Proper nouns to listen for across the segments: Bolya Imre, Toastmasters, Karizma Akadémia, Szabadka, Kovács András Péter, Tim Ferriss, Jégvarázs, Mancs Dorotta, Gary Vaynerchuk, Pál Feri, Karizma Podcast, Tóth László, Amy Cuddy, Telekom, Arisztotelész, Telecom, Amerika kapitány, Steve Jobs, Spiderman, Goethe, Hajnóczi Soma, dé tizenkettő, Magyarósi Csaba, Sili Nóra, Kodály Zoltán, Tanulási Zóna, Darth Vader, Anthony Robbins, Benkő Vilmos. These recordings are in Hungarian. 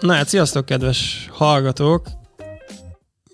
Na hát, sziasztok, kedves hallgatók!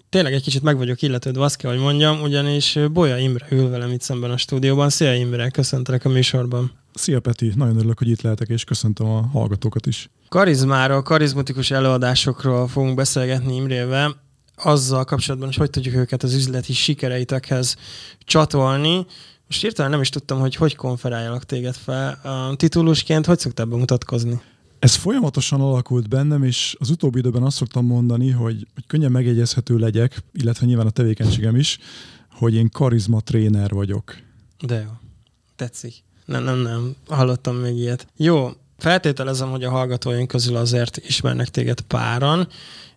Tényleg egy kicsit meg vagyok illetődve, azt kell, hogy mondjam, ugyanis Bolya Imre ül velem itt szemben a stúdióban. Szia Imre, köszöntelek a műsorban. Szia Peti, nagyon örülök, hogy itt lehetek, és köszöntöm a hallgatókat is. Karizmáról, karizmatikus előadásokról fogunk beszélgetni Imrével, azzal kapcsolatban is, hogy tudjuk őket az üzleti sikereitekhez csatolni. Most hirtelen nem is tudtam, hogy konferáljalak téged fel. Titulusként hogy szoktál bemutatkozni? Ez folyamatosan alakult bennem, és az utóbbi időben azt szoktam mondani, hogy könnyen megjegyezhető legyek, illetve nyilván a tevékenységem is, hogy én karizma tréner vagyok. De jó. Tetszik. Nem. Hallottam még ilyet. Jó. Feltételezem, hogy a hallgatóink közül azért ismernek téged páran.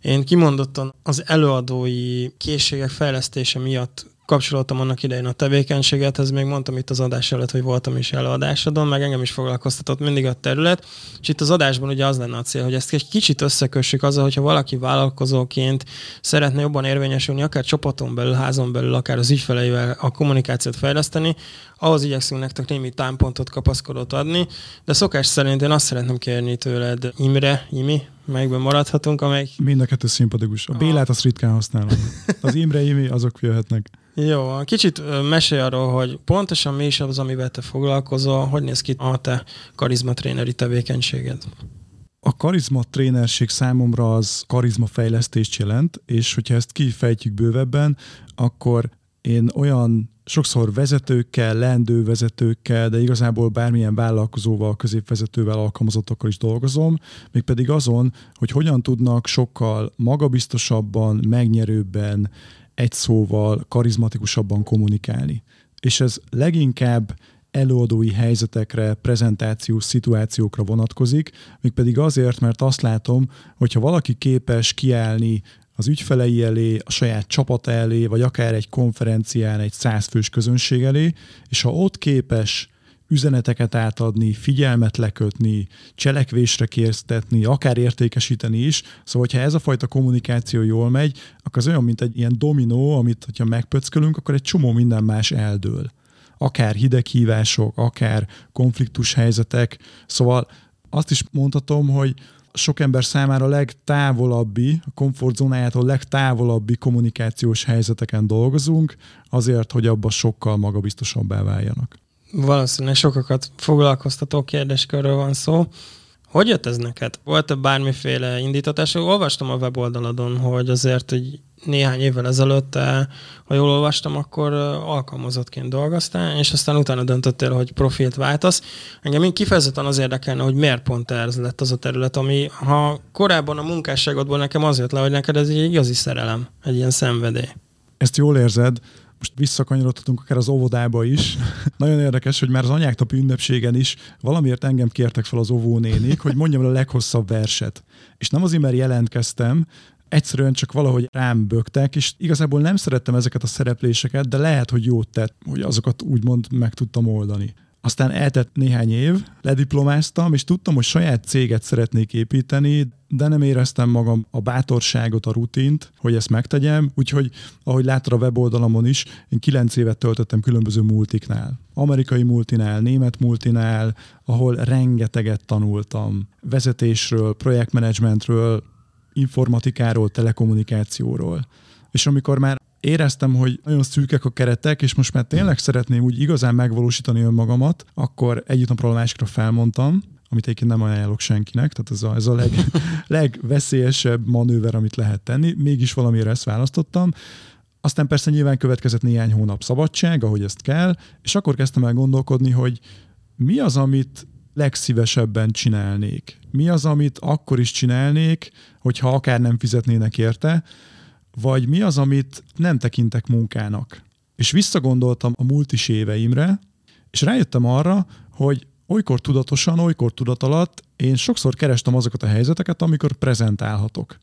Én kimondottan az előadói készségek fejlesztése miatt kapcsolódtam annak idején a tevékenységethez, még mondtam itt az adás előtt, hogy voltam is előadásodon, meg engem is foglalkoztatott mindig a terület, és itt az adásban ugye az lenne a cél, hogy ezt egy kicsit összekössük azzal, hogyha valaki vállalkozóként szeretne jobban érvényesülni, akár csapaton belül, házon belül, akár az ügyfeleivel a kommunikációt fejleszteni, ahhoz igyekszünk nektek némi támpontot, kapaszkodót adni, de szokás szerint én azt szeretném kérni tőled, Imre, Imi, melyikben maradhatunk, amelyik... Mind a kettő szimpatikus. A Bélát azt ritkán használom. Az Imre, Imi, azok jöhetnek. Jó, kicsit mesélj arról, hogy pontosan mi is az, amivel te foglalkozol, hogy néz ki a te karizmatréneri tevékenységed? A karizmatrénerség számomra az karizmafejlesztést jelent, és hogyha ezt kifejtjük bővebben, akkor én olyan sokszor vezetőkkel, leendő vezetőkkel, de igazából bármilyen vállalkozóval, középvezetővel, alkalmazottakkal is dolgozom, mégpedig azon, hogy hogyan tudnak sokkal magabiztosabban, megnyerőbben, egy szóval karizmatikusabban kommunikálni. És ez leginkább előadói helyzetekre, prezentációs szituációkra vonatkozik, mégpedig azért, mert azt látom, hogyha valaki képes kiállni az ügyfelei elé, a saját csapata elé, vagy akár egy konferencián, egy 100 fős közönség elé, és ha ott képes üzeneteket átadni, figyelmet lekötni, cselekvésre késztetni, akár értékesíteni is. Szóval, ha ez a fajta kommunikáció jól megy, akkor az olyan, mint egy ilyen dominó, amit ha megpöckölünk, akkor egy csomó minden más eldől. Akár hideghívások, akár konfliktus helyzetek. Szóval azt is mondhatom, hogy sok ember számára legtávolabbi, a komfortzónájától legtávolabbi kommunikációs helyzeteken dolgozunk, azért, hogy abba sokkal magabiztosabbá váljanak. Valószínűleg sokakat foglalkoztató kérdéskörről van szó. Hogy jött ez neked? Volt-e bármiféle indítatás? Olvastam a weboldaladon, hogy azért, hogy néhány évvel ezelőtt, ha jól olvastam, akkor alkalmazottként dolgoztál, és aztán utána döntöttél, hogy profilt váltasz. Engem mind kifejezetten az érdekelne, hogy miért pont ez lett az a terület, ami ha korábban a munkásságodból nekem az jött le, hogy neked ez egy igazi szerelem, egy ilyen szenvedély. Ezt jól érzed. Most visszakanyarodhatunk akár az óvodába is. Nagyon érdekes, hogy már az anyáknapi ünnepségen is valamiért engem kértek fel az óvónénik, hogy mondjam el a leghosszabb verset. És nem azért, mert jelentkeztem, egyszerűen csak valahogy rám böktek, és igazából nem szerettem ezeket a szerepléseket, de lehet, hogy jót tett, hogy azokat úgymond meg tudtam oldani. Aztán eltett néhány év, lediplomáztam, és tudtam, hogy saját céget szeretnék építeni, de nem éreztem magam a bátorságot, a rutint, hogy ezt megtegyem. Úgyhogy, ahogy láttad a weboldalamon is, én 9 évet töltöttem különböző multiknál. Amerikai multinál, német multinál, ahol rengeteget tanultam. Vezetésről, projektmenedzsmentről, informatikáról, telekommunikációról. És amikor már éreztem, hogy nagyon szűkek a keretek, és most már tényleg szeretném úgy igazán megvalósítani önmagamat, akkor egyik napról a másikra felmondtam, amit egyébként nem ajánlok senkinek, tehát ez a legveszélyesebb manőver, amit lehet tenni. Mégis valamire ezt választottam. Aztán persze nyilván következett néhány hónap szabadság, ahogy ezt kell, és akkor kezdtem el gondolkodni, hogy mi az, amit legszívesebben csinálnék. Mi az, amit akkor is csinálnék, hogyha akár nem fizetnének érte, vagy mi az, amit nem tekintek munkának. És visszagondoltam a multis éveimre, és rájöttem arra, hogy olykor tudatosan, olykor tudatalatt én sokszor kerestem azokat a helyzeteket, amikor prezentálhatok.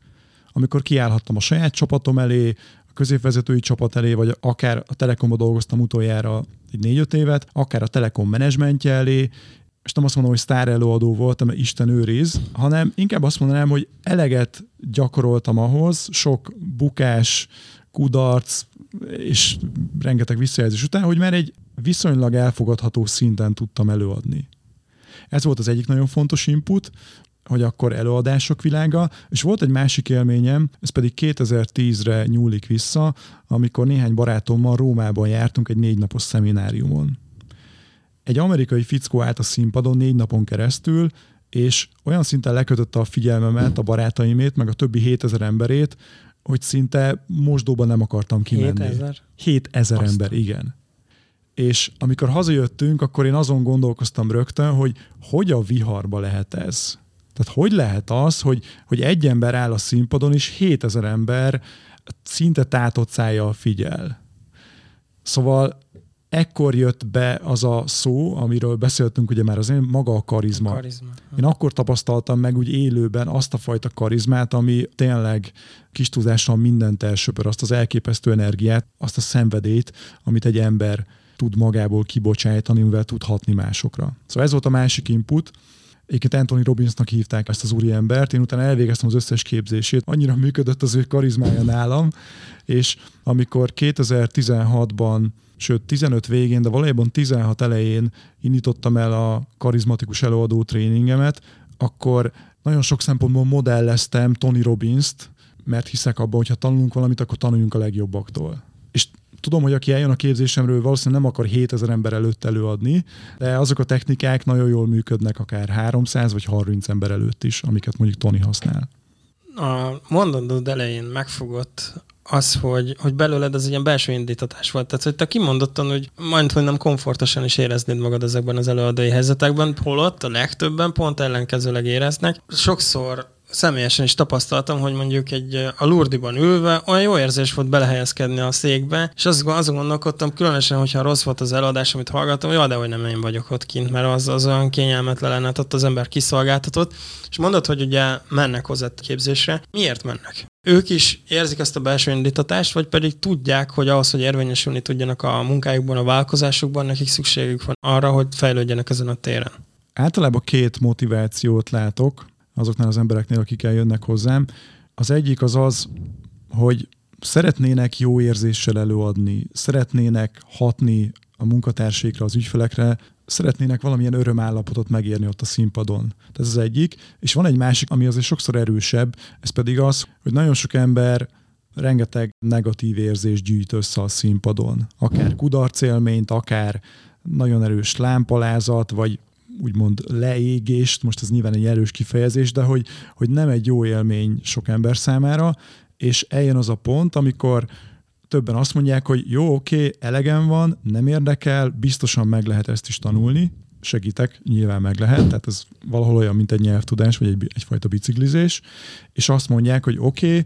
Amikor kiállhattam a saját csapatom elé, a középvezetői csapat elé, vagy akár a Telekomba dolgoztam utoljára egy 4-5 évet, akár a Telekom menedzsmentje elé, és nem azt mondom, hogy sztár előadó voltam, mert Isten őriz, hanem inkább azt mondanám, hogy eleget gyakoroltam ahhoz, sok bukás, kudarc és rengeteg visszajelzés után, hogy már egy viszonylag elfogadható szinten tudtam előadni. Ez volt az egyik nagyon fontos input, hogy akkor előadások világa, és volt egy másik élményem, ez pedig 2010-re nyúlik vissza, amikor néhány barátommal Rómában jártunk egy 4 napos szemináriumon. Egy amerikai fickó állt a színpadon 4 napon keresztül, és olyan szinten lekötötte a figyelmemet, a barátaimét, meg a többi 7000 emberét, hogy szinte mosdóban nem akartam kimenni. 7000? 7000 ember, igen. És amikor hazajöttünk, akkor én azon gondolkoztam rögtön, hogy a viharba lehet ez. Tehát hogy lehet az, hogy egy ember áll a színpadon, és 7000 ember szinte tátott szájjal figyel. Szóval ekkor jött be az a szó, amiről beszéltünk ugye már az én, maga a karizma. Én akkor tapasztaltam meg úgy élőben azt a fajta karizmát, ami tényleg kis tudással mindent elsöpör, azt az elképesztő energiát, azt a szenvedélyt, amit egy ember tud magából kibocsájtani, mivel tud hatni másokra. Szóval ez volt a másik input. Egyébként Anthony Robbinsnak hívták ezt az úriembert, én utána elvégeztem az összes képzését, annyira működött az ő karizmája nálam, és amikor 2016-ban, sőt 15 végén, de valójában 16 elején indítottam el a karizmatikus előadó tréningemet, akkor nagyon sok szempontból modelleztem Tony Robbinst, mert hiszek abban, hogyha tanulunk valamit, akkor tanuljunk a legjobbaktól. És tudom, hogy aki eljön a képzésemről, valószínűleg nem akar 7000 ember előtt előadni, de azok a technikák nagyon jól működnek akár 300 vagy 30 ember előtt is, amiket mondjuk Tony használ. A mondatod elején megfogott az, hogy belőled ez egy ilyen belső indítatás volt. Tehát, hogy te kimondottan, hogy majdnem nem komfortosan is éreznéd magad ezekben az előadói helyzetekben, holott a legtöbben pont ellenkezőleg éreznek. Sokszor személyesen is tapasztaltam, hogy mondjuk a Lourdesban ülve olyan jó érzés volt belehelyezkedni a székbe, és azon gondolkodtam, különösen, hogyha rossz volt az előadás, amit hallgattam, hogy de hogy nem én vagyok ott kint, mert az olyan kényelmetlen lenne, ott az ember kiszolgáltatott, és mondod, hogy ugye mennek hozzá képzésre. Miért mennek? Ők is érzik ezt a belső indítatást, vagy pedig tudják, hogy ahhoz, hogy érvényesülni tudjanak a munkájukban, a vállalkozásukban, nekik szükségük van arra, hogy fejlődjenek ezen a téren. Általában két motivációt látok azoknál az embereknél, akik eljönnek hozzám. Az egyik az, hogy szeretnének jó érzéssel előadni, szeretnének hatni a munkatársaikra, az ügyfelekre, szeretnének valamilyen örömállapotot megérni ott a színpadon. Tehát ez az egyik. És van egy másik, ami azért sokszor erősebb, ez pedig az, hogy nagyon sok ember rengeteg negatív érzést gyűjt össze a színpadon. Akár kudarcélményt, akár nagyon erős lámpalázat, vagy úgymond leégést, most ez nyilván egy erős kifejezés, de hogy nem egy jó élmény sok ember számára, és eljön az a pont, amikor többen azt mondják, hogy jó, oké, elegem van, nem érdekel, biztosan meg lehet ezt is tanulni, segítek, nyilván meg lehet, tehát ez valahol olyan, mint egy nyelvtudás, vagy egyfajta biciklizés, és azt mondják, hogy oké,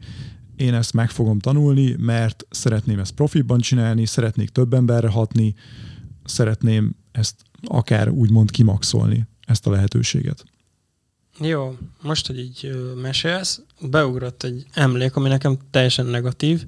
én ezt meg fogom tanulni, mert szeretném ezt profibban csinálni, szeretnék több emberre hatni, szeretném ezt akár úgymond kimaxolni ezt a lehetőséget. Jó, most, hogy így mesélsz, beugrott egy emlék, ami nekem teljesen negatív.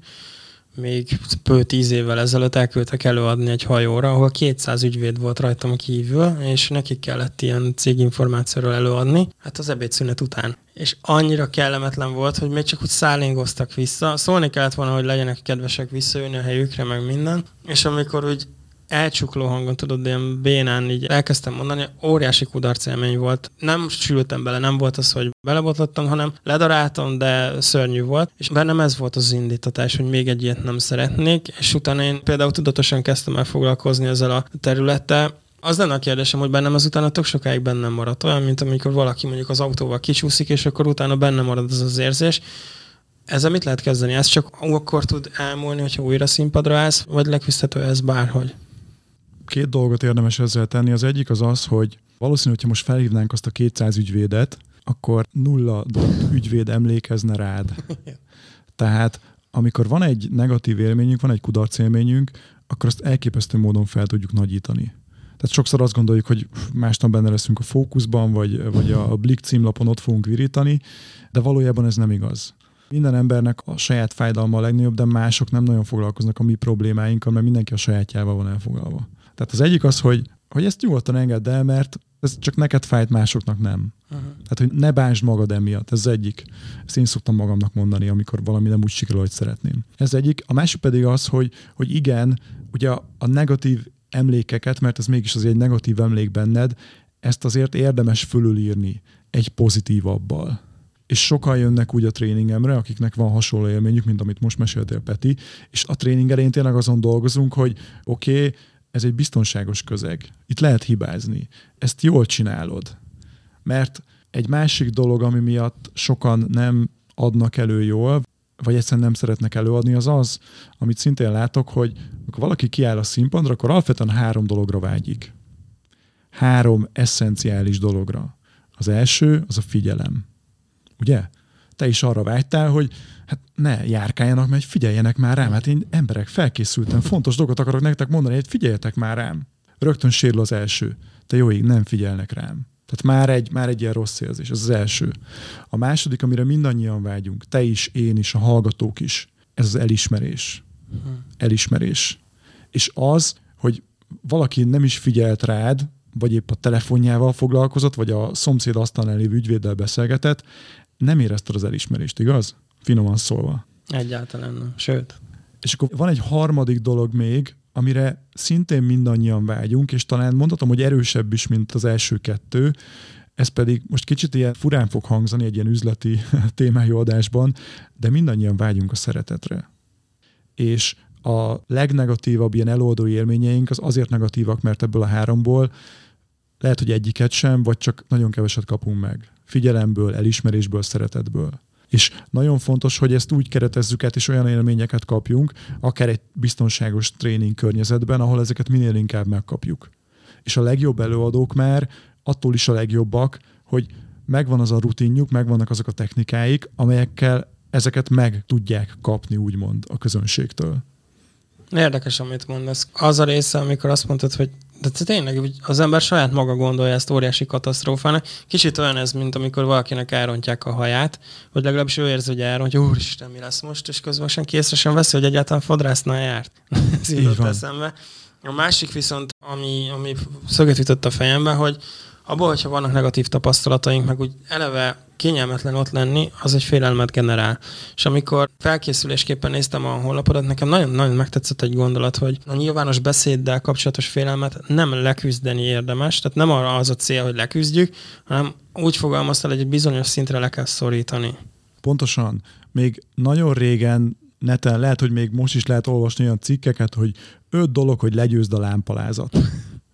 Még 5-10 évvel ezelőtt elküldtek előadni egy hajóra, ahol 200 ügyvéd volt rajtam kívül, és nekik kellett ilyen céginformációról előadni, hát az ebédszünet után. És annyira kellemetlen volt, hogy még csak úgy szállingoztak vissza. Szólni kellett volna, hogy legyenek kedvesek visszajönni a helyükre, meg minden. És amikor úgy elcsukló hangon, tudod, ilyen bénán így elkezdtem mondani, óriási kudarcélmény volt. Nem sültem bele, nem volt az, hogy belebotlottam, hanem ledaráltam, de szörnyű volt. És bennem ez volt az indítatás, hogy még egy ilyet nem szeretnék, és utána én például tudatosan kezdtem el foglalkozni ezzel a területtel. Az lenne a kérdésem, hogy bennem az utána tök sokáig bennem maradt. Olyan, mint amikor valaki mondjuk az autóval kicsúszik, és akkor utána bennem marad az az érzés. Ezzel mit lehet kezdeni? Ez csak akkor tud elmúlni, hogyha újra színpadra állsz, vagy leküzdhető ez bárhogy? Két dolgot érdemes ezzel tenni. Az egyik az, hogy valószínű, hogyha most felhívnánk azt a 200 ügyvédet, akkor 0 ügyvéd emlékezne rád. Tehát amikor van egy negatív élményünk, van egy kudarcélményünk, akkor azt elképesztő módon fel tudjuk nagyítani. Tehát sokszor azt gondoljuk, hogy másnap benne leszünk a fókuszban, vagy a Blick címlapon ott fogunk virítani, de valójában ez nem igaz. Minden embernek a saját fájdalma a legnagyobb, de mások nem nagyon foglalkoznak a mi problémáinkkal, mert mindenki a sajátjával van elfoglalva. Tehát az egyik az, hogy ezt nyugodtan engedd el, mert ez csak neked fájt, másoknak nem. Aha. Tehát, hogy ne bánsd magad emiatt, ez az egyik. Ezt én szoktam magamnak mondani, amikor valami nem úgy sikerül, hogy szeretném. Ez egyik. A másik pedig az, hogy igen, ugye a negatív emlékeket, mert ez mégis azért egy negatív emlék benned, ezt azért érdemes fölülírni egy pozitívabbal. És sokan jönnek úgy a tréningemre, akiknek van hasonló élményük, mint amit most meséltél, Peti, és a tréning elején tényleg azon dolgozunk, hogy oké, ez egy biztonságos közeg. Itt lehet hibázni. Ezt jól csinálod. Mert egy másik dolog, ami miatt sokan nem adnak elő jól, vagy egyszerűen nem szeretnek előadni, az az, amit szintén látok, hogy amikor valaki kiáll a színpadra, akkor alapvetően 3 dologra vágyik. 3 esszenciális dologra. Az első, az a figyelem. Ugye? Te is arra vágytál, hogy ne járkáljanak, mert figyeljenek már rám. Hát én emberek, felkészültem, fontos dolgot akarok nektek mondani, hogy figyeljetek már rám. Rögtön sérül az első. Te jó ég, nem figyelnek rám. Tehát már egy ilyen rossz érzés, ez az első. A második, amire mindannyian vágyunk, te is, én is, a hallgatók is, ez az elismerés. Elismerés. És az, hogy valaki nem is figyelt rád, vagy épp a telefonjával foglalkozott, vagy a szomszéd asztalnál lévő ügyvéddel beszélgetett, nem érezted az elismerést, igaz? Finoman szólva. Egyáltalán nem. Sőt. És akkor van egy harmadik dolog még, amire szintén mindannyian vágyunk, és talán mondhatom, hogy erősebb is, mint az első 2. Ez pedig most kicsit ilyen furán fog hangzani egy ilyen üzleti témájú adásban, de mindannyian vágyunk a szeretetre. És a legnegatívabb ilyen eloldó élményeink az azért negatívak, mert ebből a 3-ból lehet, hogy egyiket sem, vagy csak nagyon keveset kapunk meg. Figyelemből, elismerésből, szeretetből. És nagyon fontos, hogy ezt úgy keretezzük át, és olyan élményeket kapjunk, akár egy biztonságos tréning környezetben, ahol ezeket minél inkább megkapjuk. És a legjobb előadók már attól is a legjobbak, hogy megvan az a rutinjuk, megvannak azok a technikáik, amelyekkel ezeket meg tudják kapni, úgymond, a közönségtől. Érdekes, amit mondasz. Az a része, amikor azt mondtad, hogy de tényleg az ember saját maga gondolja ezt óriási katasztrófának. Kicsit olyan ez, mint amikor valakinek elrontják a haját, vagy legalábbis ő érzi, hogy elrontja, hogy úristen, mi lesz most, és közben senki észre sem veszi, hogy egyáltalán fodrásznál járt. Ez így jött eszembe. A másik viszont, ami szöget ütött a fejembe, hogy abból, hogyha vannak negatív tapasztalataink, meg úgy eleve kényelmetlen ott lenni, az egy félelmet generál. És amikor felkészülésképpen néztem a honlapodat, nekem nagyon-nagyon megtetszett egy gondolat, hogy a nyilvános beszéddel kapcsolatos félelmet nem leküzdeni érdemes, tehát nem arra az a cél, hogy leküzdjük, hanem úgy fogalmaztál, hogy egy bizonyos szintre le kell szorítani. Pontosan. Még nagyon régen neten, lehet, hogy még most is lehet olvasni olyan cikkeket, hogy 5 dolog, hogy legyőzd a lámpalázat.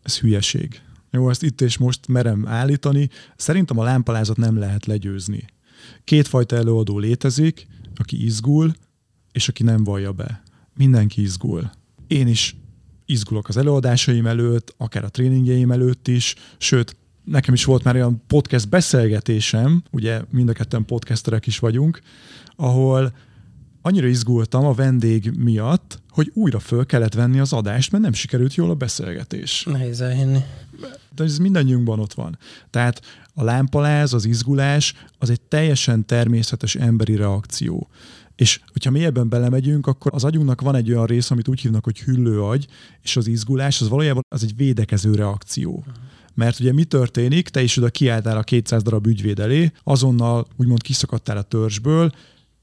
Ez hülyeség. Jó, ezt itt és most merem állítani. Szerintem a lámpalázat nem lehet legyőzni. 2 fajta előadó létezik, aki izgul, és aki nem vallja be. Mindenki izgul. Én is izgulok az előadásaim előtt, akár a tréningjeim előtt is, sőt, nekem is volt már olyan podcast beszélgetésem, ugye mind a ketten podcasterek is vagyunk, ahol annyira izgultam a vendég miatt, hogy újra föl kellett venni az adást, mert nem sikerült jól a beszélgetés. Nehéz elhinni. De ez mindannyiunkban ott van. Tehát a lámpaláz, az izgulás, az egy teljesen természetes emberi reakció. És hogyha mélyebben belemegyünk, akkor az agyunknak van egy olyan rész, amit úgy hívnak, hogy hüllőagy, és az izgulás, az valójában az egy védekező reakció. Uh-huh. Mert ugye mi történik? Te is oda kiálltál a 200 darab ügyvéd elé, azonnal úgymond kiszakadtál a törzsből,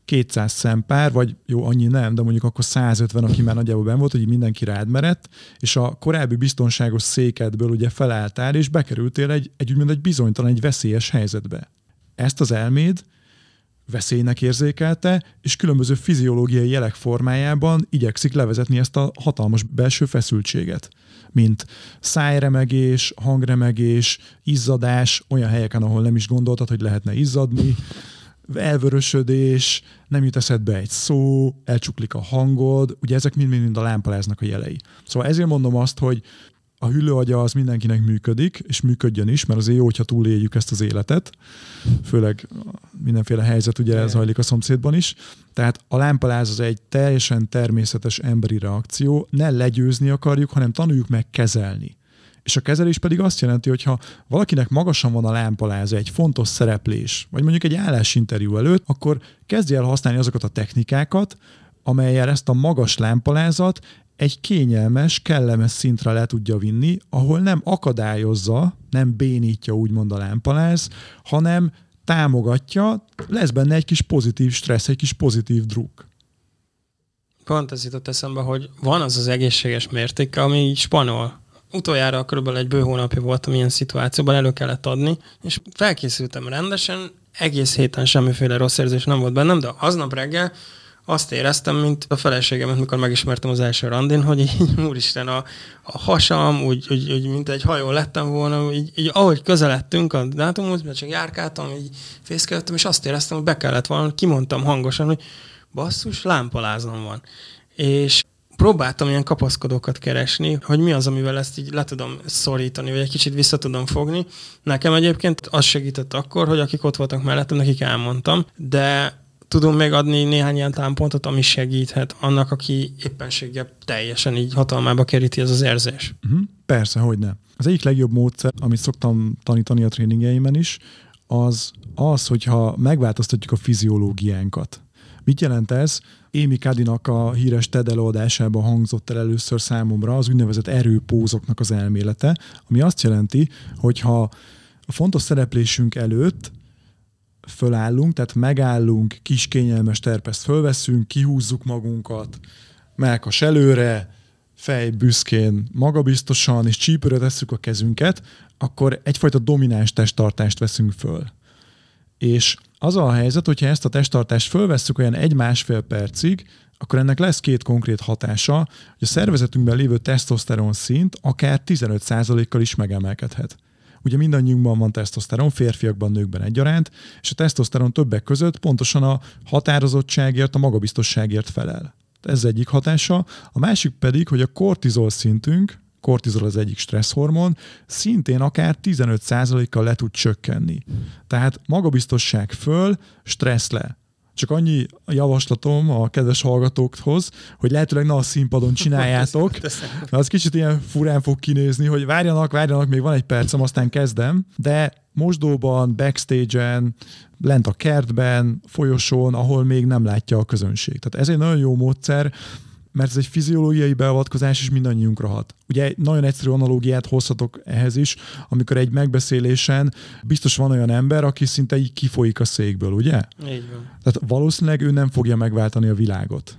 200 szempár, vagy jó, annyi nem, de mondjuk akkor 150, aki már nagyjából benn volt, hogy mindenki rád merett, és a korábbi biztonságos székedből ugye felálltál, és bekerültél úgymond egy bizonytalan, egy veszélyes helyzetbe. Ezt az elméd veszélynek érzékelte, és különböző fiziológiai jelek formájában igyekszik levezetni ezt a hatalmas belső feszültséget, mint szájremegés, hangremegés, izzadás, olyan helyeken, ahol nem is gondoltad, hogy lehetne izzadni, elvörösödés, nem jut eszedbe egy szó, elcsuklik a hangod, ugye ezek mind-mind a lámpaláznak a jelei. Szóval ezért mondom azt, hogy a hüllőagya az mindenkinek működik, és működjön is, mert azért jó, hogyha túléljük ezt az életet, főleg mindenféle helyzet, ugye ez hajlik a szomszédban is. Tehát a lámpaláz az egy teljesen természetes emberi reakció, ne legyőzni akarjuk, hanem tanuljuk meg kezelni. És a kezelés pedig azt jelenti, hogy ha valakinek magasan van a lámpaláza egy fontos szereplés, vagy mondjuk egy állásinterjú előtt, akkor kezdj el használni azokat a technikákat, amellyel ezt a magas lámpalázat egy kényelmes, kellemes szintre le tudja vinni, ahol nem akadályozza, nem bénítja úgymond a lámpaláz, hanem támogatja, lesz benne egy kis pozitív stressz, egy kis pozitív druk. Pont ez jutott eszembe, hogy van az az egészséges mérték, ami spanol. Utoljára körülbelül egy bő hónapja voltam ilyen szituációban, elő kellett adni, és felkészültem rendesen, egész héten semmiféle rossz érzés nem volt bennem, de aznap reggel azt éreztem, mint a feleségemet, mikor megismertem az első randin, hogy így úristen, a hasam, úgy mint egy hajó lettem volna, így ahogy közeledtünk a dátumhoz, mert csak járkáltam, így fészkelődtem, és azt éreztem, hogy be kellett valami, kimondtam hangosan, hogy basszus, lámpalázom van. És próbáltam ilyen kapaszkodókat keresni, hogy mi az, amivel ezt így le tudom szorítani, vagy egy kicsit vissza tudom fogni. Nekem egyébként az segített akkor, hogy akik ott voltak mellettem, nekik elmondtam, de tudunk még adni néhány ilyen támpontot, ami segíthet annak, aki éppenséggel teljesen így hatalmába keríti ez az érzés. Persze, hogyne. Az egyik legjobb módszer, amit szoktam tanítani a tréningeimen is, az, hogyha megváltoztatjuk a fiziológiánkat. Mit jelent ez? Amy Cuddynak a híres TED előadásában hangzott el először számomra az úgynevezett erőpózoknak az elmélete, ami azt jelenti, hogy ha a fontos szereplésünk előtt fölállunk, tehát megállunk, kis kényelmes terpeszt fölveszünk, kihúzzuk magunkat, mellkas előre, fej büszkén, magabiztosan, és csípőre tesszük a kezünket, akkor egyfajta domináns testtartást veszünk föl. És az a helyzet, hogyha ezt a testtartást fölvesszük olyan 1-1,5 percig, akkor ennek lesz 2 konkrét hatása, hogy a szervezetünkben lévő tesztoszteron szint akár 15%-kal is megemelkedhet. Ugye mindannyiunkban van tesztoszteron, férfiakban, nőkben egyaránt, és a tesztoszteron többek között pontosan a határozottságért, a magabiztosságért felel. Ez egyik hatása. A másik pedig, hogy a kortizol szintünk, kortizol az egyik stresszhormon, szintén akár 15%-kal le tud csökkenni. Tehát magabiztosság föl, stressz le. Csak annyi javaslatom a kedves hallgatókhoz, hogy lehetőleg ne a színpadon csináljátok. Az kicsit ilyen furán fog kinézni, hogy várjanak, még van egy percem, aztán kezdem, de mosdóban, backstage-en, lent a kertben, folyosón, ahol még nem látja a közönség. Tehát ez egy nagyon jó módszer, mert ez egy fiziológiai beavatkozás, és mindannyiunkra hat. Ugye nagyon egyszerű analógiát hozhatok ehhez is, amikor egy megbeszélésen biztos van olyan ember, aki szinte így kifolyik a székből, ugye? Így van. Tehát valószínűleg ő nem fogja megváltani a világot.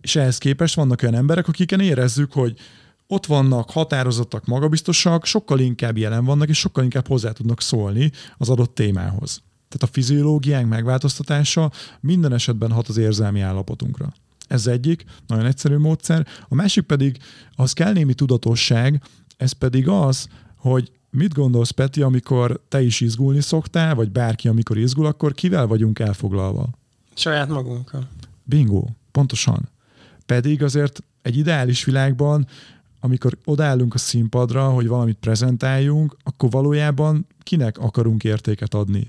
És ehhez képest vannak olyan emberek, akiken érezzük, hogy ott vannak, határozottak, magabiztosak, sokkal inkább jelen vannak, és sokkal inkább hozzá tudnak szólni az adott témához. Tehát a fiziológiánk megváltoztatása minden esetben hat az érzelmi állapotunkra. Ez egyik, nagyon egyszerű módszer. A másik pedig, az kell némi tudatosság, ez pedig az, hogy mit gondolsz, Peti, amikor te is izgulni szoktál, vagy bárki, amikor izgul, akkor kivel vagyunk elfoglalva? Saját magunkkal. Bingo, pontosan. Pedig azért egy ideális világban, amikor odállunk a színpadra, hogy valamit prezentáljunk, akkor valójában kinek akarunk értéket adni?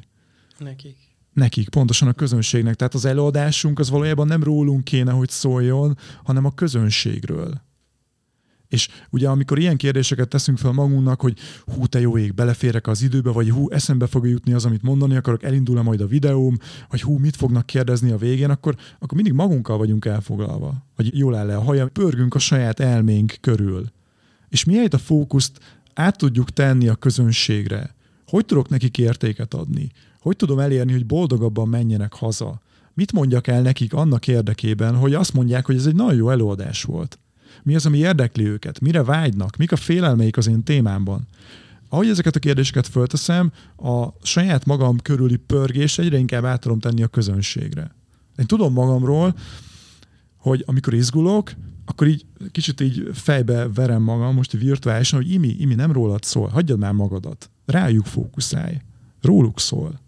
Nekik, pontosan a közönségnek. Tehát az előadásunk az valójában nem rólunk kéne, hogy szóljon, hanem a közönségről. És ugye amikor ilyen kérdéseket teszünk fel magunknak, hogy hú, te jó ég, beleférek az időbe, vagy hú, eszembe fog jutni az, amit mondani akarok, elindul-e majd a videóm, vagy hú, mit fognak kérdezni a végén, akkor mindig magunkkal vagyunk elfoglalva. Vagy jól áll-e a hajam, pörgünk a saját elménk körül. És mihelyt a fókuszt át tudjuk tenni a közönségre, hogy tudok nekik értéket adni? Hogy tudom elérni, hogy boldogabban menjenek haza? Mit mondjak el nekik annak érdekében, hogy azt mondják, hogy ez egy nagyon jó előadás volt? Mi az, ami érdekli őket? Mire vágynak? Mik a félelmeik az én témámban? Ahogy ezeket a kérdéseket fölteszem, a saját magam körüli pörgés egyre inkább át tudom tenni a közönségre. Én tudom magamról, hogy amikor izgulok, akkor így kicsit így fejbe verem magam, most virtuálisan, hogy Imi, nem rólad szól, hagyjad már magadat. Rájuk fókuszálj. Róluk szól.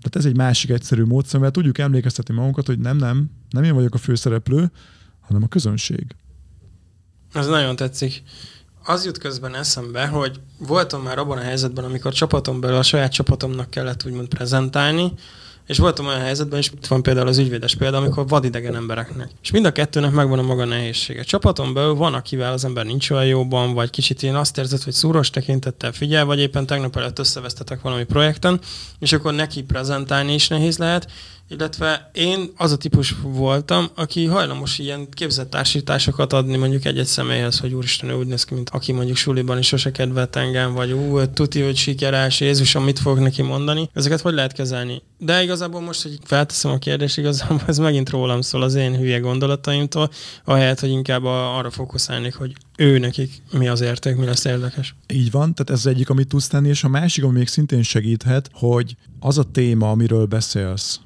Tehát ez egy másik egyszerű módszer, mert tudjuk emlékeztetni magunkat, hogy nem én vagyok a főszereplő, hanem a közönség. Ez nagyon tetszik. Az jut közben eszembe, hogy voltam már abban a helyzetben, amikor csapaton belül a saját csapatomnak kellett úgymond prezentálni, És voltam olyan helyzetben, és itt van például az ügyvédes példa, amikor vadidegen embereknek. És mind a kettőnek megvan a maga nehézsége. Csapaton belül van, akivel az ember nincs olyan jóban, vagy kicsit én azt érzed, hogy szúros tekintettel figyel, vagy éppen tegnap előtt összevesztetek valami projekten, és akkor neki prezentálni is nehéz lehet. Illetve én az a típus voltam, aki hajlamos ilyen képzett társításokat adni mondjuk egy-egy személyhez, hogy úristen, ő úgy néz ki, mint aki mondjuk suliban is sose kedvelt engem, vagy tuti, hogy sikeres, Jézusom, mit fog neki mondani. Ezeket hogy lehet kezelni? De igazából most, hogy felteszem a kérdést, igazából ez megint rólam szól, az én hülye gondolataimtól, ahelyett, hogy inkább arra fókuszálnék, hogy ő nekik mi az érték, mi lesz érdekes. Így van, tehát ez az egyik, amit tudsz tenni, és a másik, ami még szintén segíthet, hogy az a téma, amiről beszélsz,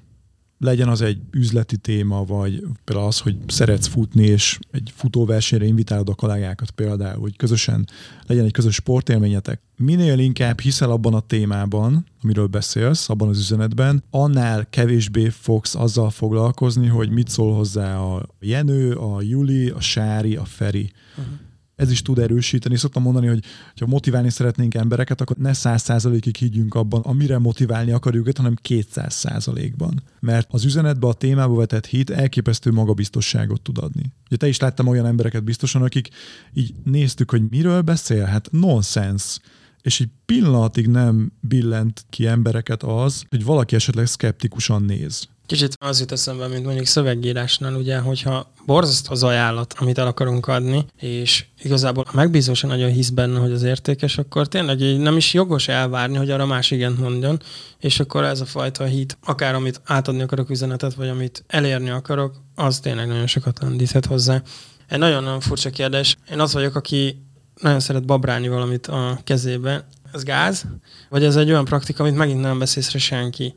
legyen az egy üzleti téma, vagy például az, hogy szeretsz futni, és egy futóversenyre invitálod a kollégákat például, hogy közösen legyen egy közös sportélményetek. Minél inkább hiszel abban a témában, amiről beszélsz, abban az üzenetben, annál kevésbé fogsz azzal foglalkozni, hogy mit szól hozzá a Jenő, a Juli, a Sári, a Feri. Uh-huh. Ez is tud erősíteni. Szoktam mondani, hogy ha motiválni szeretnénk embereket, akkor ne 100%-ig higgyünk abban, amire motiválni akarjuk őket, hanem 200%-ban. Mert az üzenetbe, a témába vetett hit elképesztő magabiztosságot tud adni. Ugye te is láttam olyan embereket biztosan, akik így néztük, hogy miről beszél, hát nonsense. És egy pillanatig nem billent ki embereket az, hogy valaki esetleg szkeptikusan néz. Kicsit az jut eszembe, mint mondjuk szövegírásnál, ugye, hogyha borzasztó az ajánlat, amit el akarunk adni, és igazából a megbízó sem nagyon hisz benne, hogy az értékes, akkor tényleg nem is jogos elvárni, hogy arra más igent mondjon, és akkor ez a fajta hit, akár amit átadni akarok üzenetet, vagy amit elérni akarok, az tényleg nagyon sokat lendíthet hozzá. Egy nagyon-nagyon furcsa kérdés. Én az vagyok, aki nagyon szeret babrálni valamit a kezébe. Ez gáz? Vagy ez egy olyan praktika, amit megint nem beszélsz rá senki?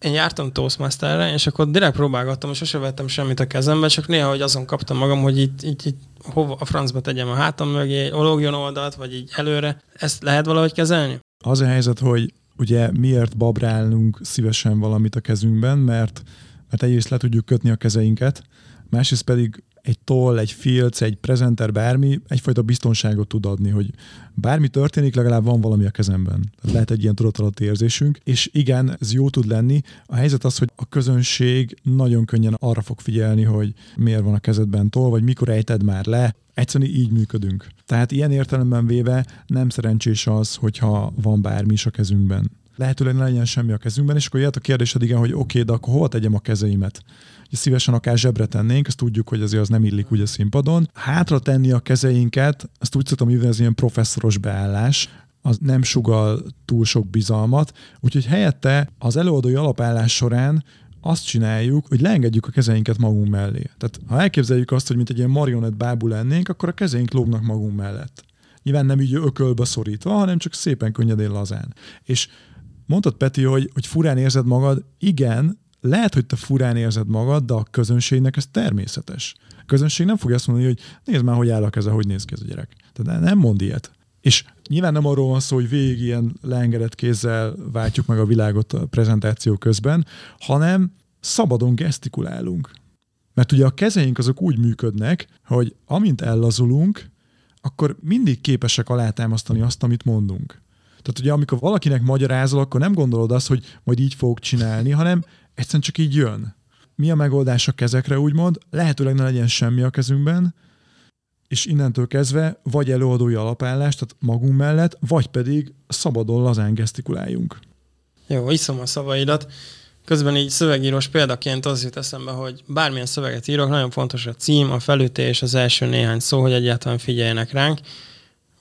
Én jártam Toastmasterre, és akkor direkt próbálgattam, és sose vettem semmit a kezembe, csak néha, hogy azon kaptam magam, hogy itt hova a francba tegyem a hátam mögé, ologjon oldalt, vagy így előre. Ezt lehet valahogy kezelni? Az a helyzet, hogy ugye miért babrálnunk szívesen valamit a kezünkben, mert egyrészt le tudjuk kötni a kezeinket, másrészt pedig egy toll, egy filc, egy prezenter, bármi egyfajta biztonságot tud adni, hogy bármi történik, legalább van valami a kezemben. Lehet egy ilyen tudatalatti érzésünk, és igen, ez jó tud lenni. A helyzet az, hogy a közönség nagyon könnyen arra fog figyelni, hogy miért van a kezedben toll, vagy mikor ejted már le. Egyszerűen így működünk. Tehát ilyen értelemben véve nem szerencsés az, hogyha van bármi is a kezünkben. Lehetőleg ne legyen semmi a kezünkben, és akkor jött a kérdésed, igen, hogy oké, de akkor hova tegyem a kezeimet? Ugye szívesen akár zsebre tennénk, ezt tudjuk, hogy azért az nem illik úgy a színpadon. Hátra tenni a kezeinket, ezt úgy szoktam hívni, ez ilyen professzoros beállás, az nem sugall túl sok bizalmat, úgyhogy helyette az előadói alapállás során azt csináljuk, hogy leengedjük a kezeinket magunk mellé. Tehát ha elképzeljük azt, hogy mint egy ilyen marionett bábú lennénk, akkor a kezeink lógnak magunk mellett. Nyilván nem így ökölbe szorítva, hanem csak szépen könnyedén lazán. És mondtad, Peti, hogy furán érzed magad. Igen, lehet, hogy te furán érzed magad, de a közönségnek ez természetes. A közönség nem fogja azt mondani, hogy nézd már, hogy áll a keze, hogy néz ki ez a gyerek. Tehát nem mond ilyet. És nyilván nem arról van szó, hogy végig ilyen leengedett kézzel váltjuk meg a világot a prezentáció közben, hanem szabadon gesztikulálunk. Mert ugye a kezeink azok úgy működnek, hogy amint ellazulunk, akkor mindig képesek alátámasztani azt, amit mondunk. Tehát ugye amikor valakinek magyarázol, akkor nem gondolod azt, hogy majd így fogok csinálni, hanem egyszerűen csak így jön. Mi a megoldás a kezekre, úgymond? Lehetőleg ne legyen semmi a kezünkben, és innentől kezdve vagy előadói alapállás, tehát magunk mellett, vagy pedig szabadon lazán gesztikuláljunk. Jó, iszom a szavaidat. Közben így szövegírós példaként az jut eszembe, hogy bármilyen szöveget írok, nagyon fontos a cím, a felütés, az első néhány szó, hogy egyáltalán figyeljenek ránk.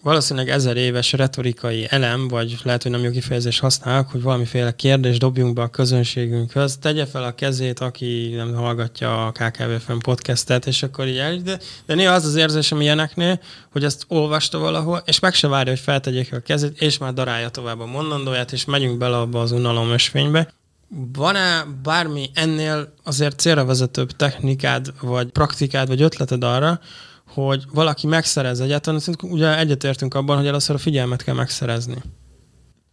Valószínűleg 1000 éves retorikai elem, vagy lehet, hogy nem jó kifejezést használok, hogy valamiféle kérdést dobjunk be a közönségünkhöz, tegye fel a kezét, aki nem hallgatja a KKV-FM podcastet, és akkor így elég. De néha az az érzésem ilyeneknél, hogy ezt olvasta valahol, és meg se várja, hogy feltegyék a kezét, és már darálja tovább a mondandóját, és megyünk bele abba az unalom ösvénybe. Van-e bármi ennél azért célra vezetőbb technikád, vagy praktikád, vagy ötleted arra, hogy valaki megszerez egyáltalán, ugye egyetértünk abban, hogy először a figyelmet kell megszerezni.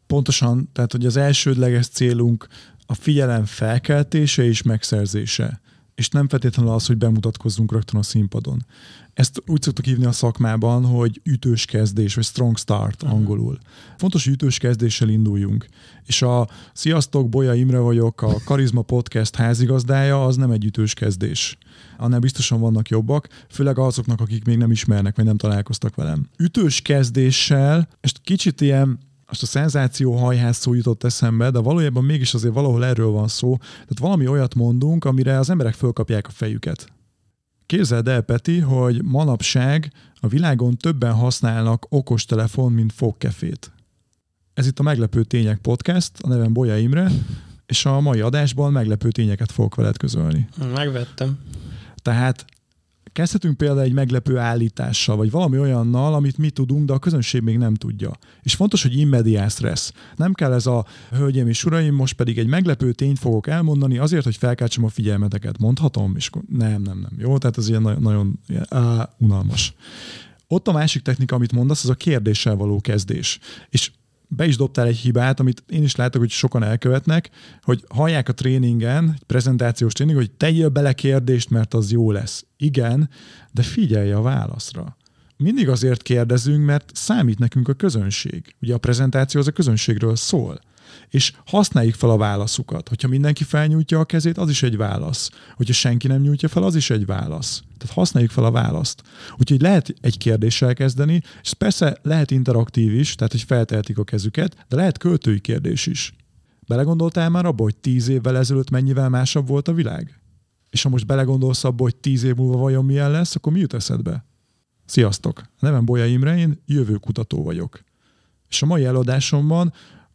Pontosan, tehát hogy az elsődleges célunk a figyelem felkeltése és megszerzése. és nem feltétlenül az, hogy bemutatkozzunk rögtön a színpadon. Ezt úgy szoktuk hívni a szakmában, hogy ütős kezdés, vagy strong start angolul. Fontos, hogy ütős kezdéssel induljunk. És a sziasztok, Bolya Imre vagyok, a Karizma Podcast házigazdája, az nem egy ütős kezdés. Annál biztosan vannak jobbak, főleg azoknak, akik még nem ismernek, vagy nem találkoztak velem. Ütős kezdéssel, és kicsit ilyen, most a szenzációhajház szó jutott eszembe, de valójában mégis azért valahol erről van szó. Tehát valami olyat mondunk, amire az emberek fölkapják a fejüket. Képzeld el, Peti, hogy manapság a világon többen használnak okostelefon, mint fogkefét. Ez itt a Meglepő Tények Podcast, a nevem Bolya Imre, és a mai adásban meglepő tényeket fogok veled közölni. Megvettem. Tehát kezdhetünk például egy meglepő állítással, vagy valami olyannal, amit mi tudunk, de a közönség még nem tudja. És fontos, hogy in medias res. Nem kell ez a hölgyeim és uraim, most pedig egy meglepő tényt fogok elmondani azért, hogy felkeltsem a figyelmeteket. Mondhatom? És nem. Jó, tehát ez ilyen nagyon ilyen, unalmas. Ott a másik technika, amit mondasz, az a kérdéssel való kezdés. És be is dobtál egy hibát, amit én is látok, hogy sokan elkövetnek, hogy hallják a tréningen, prezentációs tréning, hogy tegyél bele kérdést, mert az jó lesz. Igen, de figyelj a válaszra. Mindig azért kérdezünk, mert számít nekünk a közönség. Ugye a prezentáció az a közönségről szól. És használjuk fel a válaszukat. Hogyha mindenki felnyújtja a kezét, az is egy válasz. Hogyha senki nem nyújtja fel, az is egy válasz. Tehát használjuk fel a választ. Úgyhogy lehet egy kérdéssel kezdeni, és persze lehet interaktív is, tehát hogy feltehetik a kezüket, de lehet költői kérdés is. Belegondoltál már abba, hogy 10 évvel ezelőtt mennyivel másabb volt a világ? És ha most belegondolsz abba, hogy 10 év múlva vajon milyen lesz, akkor mi jut eszedbe? Sziasztok! Nevem Bolya Imre, én jövőkutató vagyok. És a mai előadásomban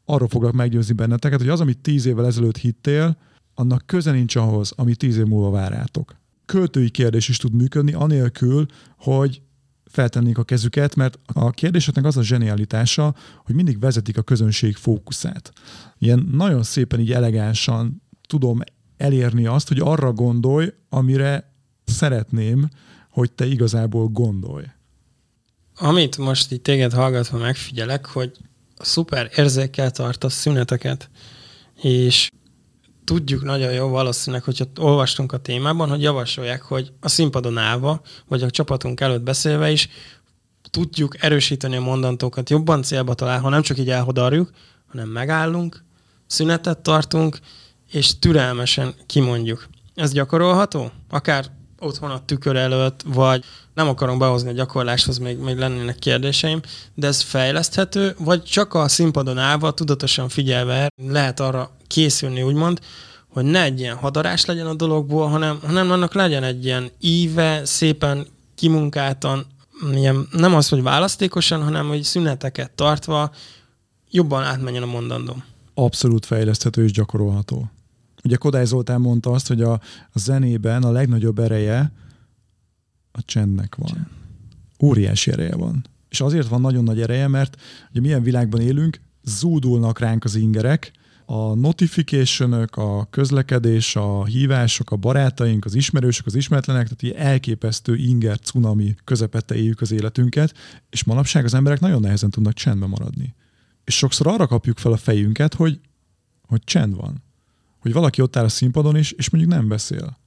arról foglak meggyőzni benneteket, hogy az, amit 10 évvel ezelőtt hittél, annak köze nincs ahhoz, ami 10 év múlva vár rátok. Költői kérdés is tud működni, anélkül, hogy feltennék a kezüket, mert a kérdéseknek az a zsenialitása, hogy mindig vezetik a közönség fókuszát. Ilyen nagyon szépen, így elegánsan tudom elérni azt, hogy arra gondolj, amire szeretném, hogy te igazából gondolj. Amit most így téged hallgatva megfigyelek, hogy szuper érzékkel tartasz szüneteket, és tudjuk nagyon jól valószínűleg, hogyha olvastunk a témában, hogy javasolják, hogy a színpadon állva, vagy a csapatunk előtt beszélve is tudjuk erősíteni a mondantókat, jobban célba talál, ha nem csak így elhodarjuk, hanem megállunk, szünetet tartunk, és türelmesen kimondjuk. Ez gyakorolható? Akár otthon a tükör előtt, vagy nem akarom behozni a gyakorláshoz, még lennének kérdéseim, de ez fejleszthető, vagy csak a színpadon állva, tudatosan figyelve lehet arra készülni úgymond, hogy ne egy ilyen hadarás legyen a dologból, hanem annak legyen egy ilyen íve, szépen kimunkáltan, ilyen, nem az, hogy választékosan, hanem hogy szüneteket tartva jobban átmenjen a mondandóm. Abszolút fejleszthető és gyakorolható. Ugye Kodály Zoltán mondta azt, hogy a zenében a legnagyobb ereje a csendnek van. Óriási ereje van. És azért van nagyon nagy ereje, mert ugye milyen világban élünk, zúdulnak ránk az ingerek, a notificationök, a közlekedés, a hívások, a barátaink, az ismerősök, az ismeretlenek, tehát ilyen elképesztő inger cunami közepette éljük az életünket, és manapság az emberek nagyon nehezen tudnak csendben maradni. És sokszor arra kapjuk fel a fejünket, hogy csend van. Hogy valaki ott áll a színpadon is, és mondjuk nem beszél.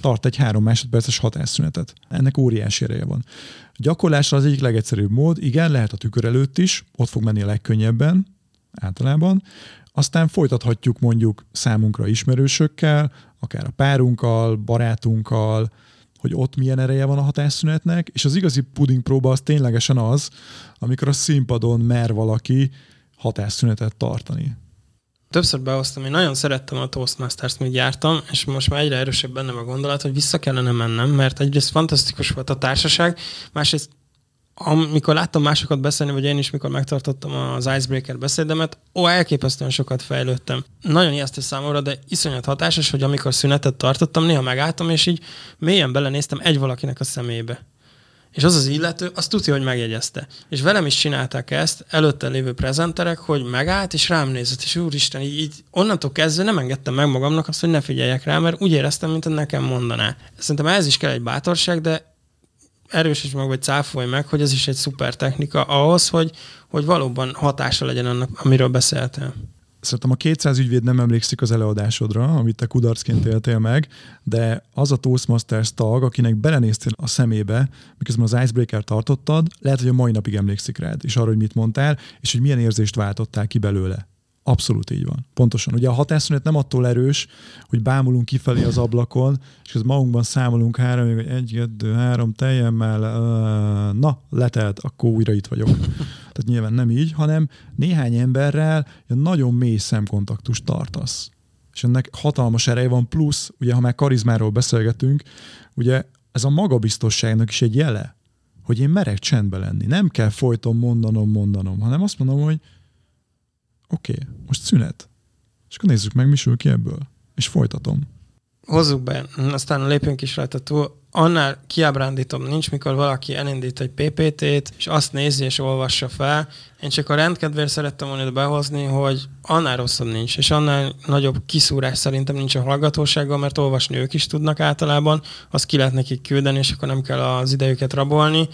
Tart egy 3 másodperces hatásszünetet. Ennek óriási ereje van. A gyakorlásra az egyik legegyszerűbb mód, igen, lehet a tükör előtt is, ott fog menni a legkönnyebben, általában. Aztán folytathatjuk mondjuk számunkra ismerősökkel, akár a párunkkal, barátunkkal, hogy ott milyen ereje van a hatásszünetnek, és az igazi puding próba az ténylegesen az, amikor a színpadon mer valaki hatásszünetet tartani. Többször behoztam, én nagyon szerettem a Toastmasters-t, még jártam, és most már egyre erősebb bennem a gondolat, hogy vissza kellene mennem, mert egyrészt fantasztikus volt a társaság, másrészt amikor láttam másokat beszélni, vagy én is, mikor megtartottam az Icebreaker beszédemet, elképesztően sokat fejlődtem. Nagyon ijesztő számomra, de iszonyat hatásos, hogy amikor szünetet tartottam, néha megálltam, és így mélyen belenéztem egy valakinek a szemébe. És az illető, azt tudja, hogy megjegyezte. És velem is csinálták ezt, előtte lévő prezenterek, hogy megállt, és rám nézett, és úristen, így onnantól kezdve nem engedtem meg magamnak azt, hogy ne figyeljek rá, mert úgy éreztem, mint nekem mondaná. Szerintem ez is kell egy bátorság, de erősíts meg, vagy cáfolj meg, hogy ez is egy szuper technika ahhoz, hogy valóban hatása legyen annak, amiről beszéltél. Szerintem a 200 ügyvéd nem emlékszik az előadásodra, amit te kudarcként éltél meg, de az a Toastmasters tag, akinek belenéztél a szemébe, miközben az Icebreaker tartottad, lehet, hogy a mai napig emlékszik rád, és arra, hogy mit mondtál, és hogy milyen érzést váltottál ki belőle. Abszolút így van. Pontosan. Ugye a hatásszünet nem attól erős, hogy bámulunk kifelé az ablakon, és az magunkban számolunk három, hogy egy, kettő, három, teljemmel, na, letelt, akkor újra itt vagyok. Tehát nyilván nem így, hanem néhány emberrel nagyon mély szemkontaktust tartasz. És ennek hatalmas ereje van, plusz, ugye ha már karizmáról beszélgetünk, ugye ez a magabiztosságnak is egy jele, hogy én merek csendben lenni. Nem kell folyton mondanom, hanem azt mondom, hogy oké, most szünet. És akkor nézzük meg, mi sül ki ebből. És folytatom. Hozzuk be, aztán lépjünk is rajta túl. Annál kiábrándítom nincs, mikor valaki elindít egy PPT-t, és azt nézi és olvassa fel. Én csak a rendkedvéért szerettem volna behozni, hogy annál rosszabb nincs, és annál nagyobb kiszúrás szerintem nincs a hallgatósággal, mert olvasni ők is tudnak általában, azt ki lehet nekik küldeni, és akkor nem kell az idejüket rabolni.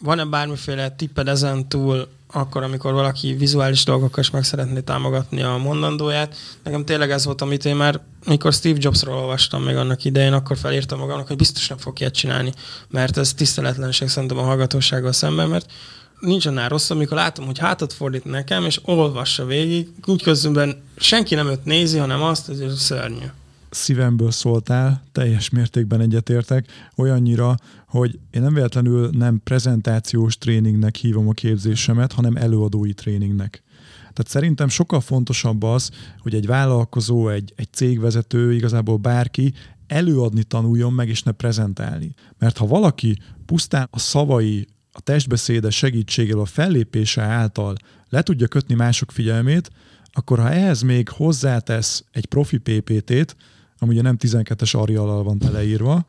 Van-e bármiféle tipped ezen túl, akkor, amikor valaki vizuális dolgokkal is meg szeretné támogatni a mondandóját? Nekem tényleg ez volt, amit én már, mikor Steve Jobsról olvastam még annak idején, akkor felírtam magamnak, hogy biztos nem fogok ilyet csinálni, mert ez tiszteletlenség szerintem a hallgatósággal szemben, mert nincs annál rosszabb, amikor látom, hogy hátat fordít nekem, és olvassa végig, úgy közben senki nem őt nézi, hanem azt, hogy ez szörnyű. Szívemből szóltál, teljes mértékben egyetértek, olyannyira, hogy én nem véletlenül nem prezentációs tréningnek hívom a képzésemet, hanem előadói tréningnek. Tehát szerintem sokkal fontosabb az, hogy egy vállalkozó, egy cégvezető, igazából bárki előadni tanuljon meg, és ne prezentálni. Mert ha valaki pusztán a szavai, a testbeszéde segítségével, a fellépése által le tudja kötni mások figyelmét, akkor ha ehhez még hozzátesz egy profi PPT-t, ami ugye nem 12-es ariallal van teleírva,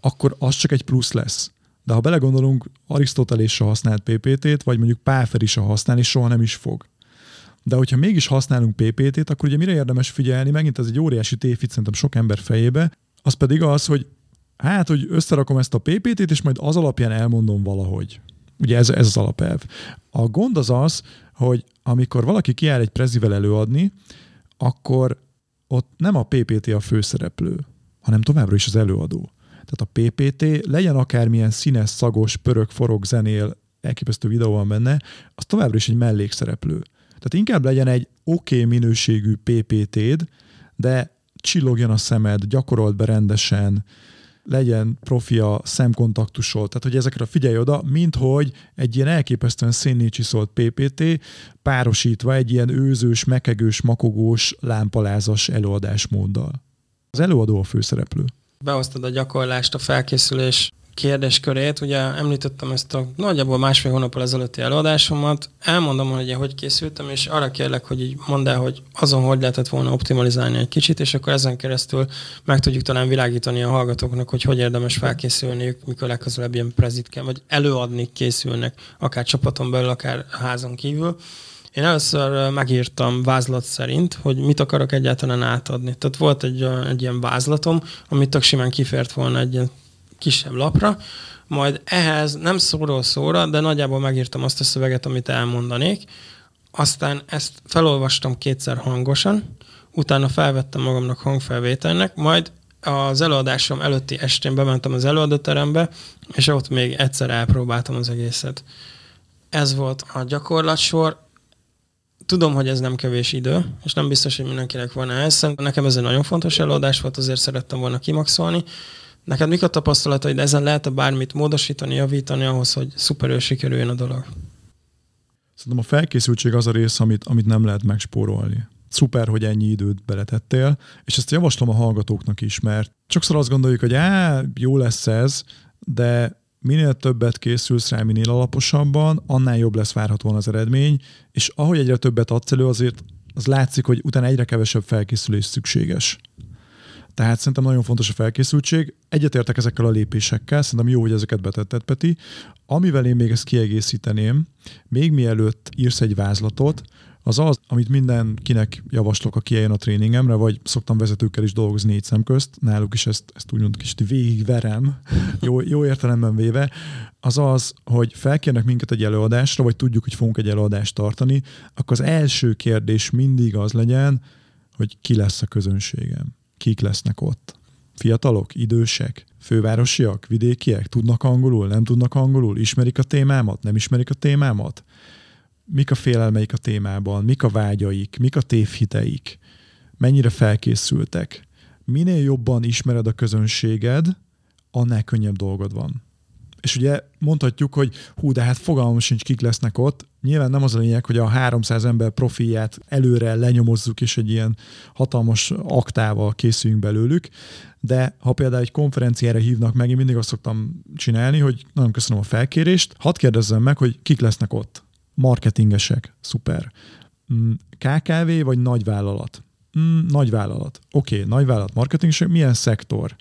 akkor az csak egy plusz lesz. De ha belegondolunk, Arisztotelész se használt PPT-t, vagy mondjuk Páfer is se használ, és soha nem is fog. De hogyha mégis használunk PPT-t, akkor ugye mire érdemes figyelni, megint ez egy óriási tévhit szerintem sok ember fejébe, az pedig az, hogy hát, hogy összerakom ezt a PPT-t, és majd az alapján elmondom valahogy. Ugye ez az alapelv. A gond az az, hogy amikor valaki kiáll egy prezivel előadni, akkor ott nem a PPT a főszereplő, hanem továbbra is az előadó. Tehát a PPT, legyen akármilyen színes, szagos, pörög, forog, zenél, elképesztő videó van benne, az továbbra is egy mellékszereplő. Tehát inkább legyen egy oké minőségű PPT-d, de csillogjon a szemed, gyakorold be rendesen, legyen profi a szemkontaktusod. Tehát, hogy ezekre figyelj oda, minthogy egy ilyen elképesztően szénné csiszolt PPT párosítva egy ilyen őzős, mekegős, makogós, lámpalázas előadásmóddal. Az előadó a főszereplő. Behoztad a gyakorlást, a felkészülés kérdéskörét. Ugye említettem ezt a nagyjából másfél hónappal ezelőtti előadásomat. Elmondom, hogy hogy készültem, és arra kérlek, hogy így mondd el, hogy azon hogy lehetett volna optimalizálni egy kicsit, és akkor ezen keresztül meg tudjuk talán világítani a hallgatóknak, hogy hogy érdemes felkészülniük, mikor legközelebb ilyen prezit kell, vagy előadni készülnek, akár csapaton belül, akár házon kívül. Én először megírtam vázlat szerint, hogy mit akarok egyáltalán átadni. Tehát volt egy ilyen vázlatom, amit tök simán kifért volna egy ilyen kisebb lapra, majd ehhez nem szóról szóra, de nagyjából megírtam azt a szöveget, amit elmondanék. Aztán ezt felolvastam kétszer hangosan, utána felvettem magamnak hangfelvételnek, majd az előadásom előtti estén bementem az előadóterembe, és ott még egyszer elpróbáltam az egészet. Ez volt a gyakorlatsor. Tudom, hogy ez nem kevés idő, és nem biztos, hogy mindenkinek van ez. Nekem ez egy nagyon fontos előadás volt, azért szerettem volna kimaxolni. Neked mik a tapasztalataid? Ezen lehet-e bármit módosítani, javítani ahhoz, hogy szuperül sikerüljön a dolog? Szerintem a felkészültség az a rész, amit nem lehet megspórolni. Szuper, hogy ennyi időt beletettél, és ezt javaslom a hallgatóknak is, mert sokszor azt gondoljuk, hogy jó lesz ez, de minél többet készülsz rá, minél alaposabban, annál jobb lesz várhatóan az eredmény, és ahogy egyre többet adsz elő, azért az látszik, hogy utána egyre kevesebb felkészülés szükséges. Tehát szerintem nagyon fontos a felkészültség. Egyetértek ezekkel a lépésekkel, szerintem jó, hogy ezeket betetted, Peti. Amivel én még ezt kiegészíteném, még mielőtt írsz egy vázlatot, az az, amit mindenkinek javaslok, aki eljön a tréningemre, vagy szoktam vezetőkkel is dolgozni így szemközt, náluk is ezt úgymond kicsit végigverem, jó értelemben véve, az az, hogy felkérnek minket egy előadásra, vagy tudjuk, hogy fogunk egy előadást tartani, akkor az első kérdés mindig az legyen, hogy ki lesz a közönségem, kik lesznek ott. Fiatalok, idősek, fővárosiak, vidékiek, tudnak angolul, nem tudnak angolul, ismerik a témámat, nem ismerik a témámat, mik a félelmeik a témában, mik a vágyaik, mik a tévhiteik, mennyire felkészültek. Minél jobban ismered a közönséged, annál könnyebb dolgod van. És ugye mondhatjuk, hogy hú, de hát fogalmam sincs, kik lesznek ott. Nyilván nem az a lényeg, hogy a 300 ember profilját előre lenyomozzuk, és egy ilyen hatalmas aktával készüljünk belőlük, de ha például egy konferenciára hívnak meg, én mindig azt szoktam csinálni, hogy nagyon köszönöm a felkérést, hadd kérdezzem meg, hogy kik lesznek ott. Marketingesek, szuper. KKV vagy nagyvállalat? Nagyvállalat. Oké, nagyvállalat, marketingesek, milyen szektor?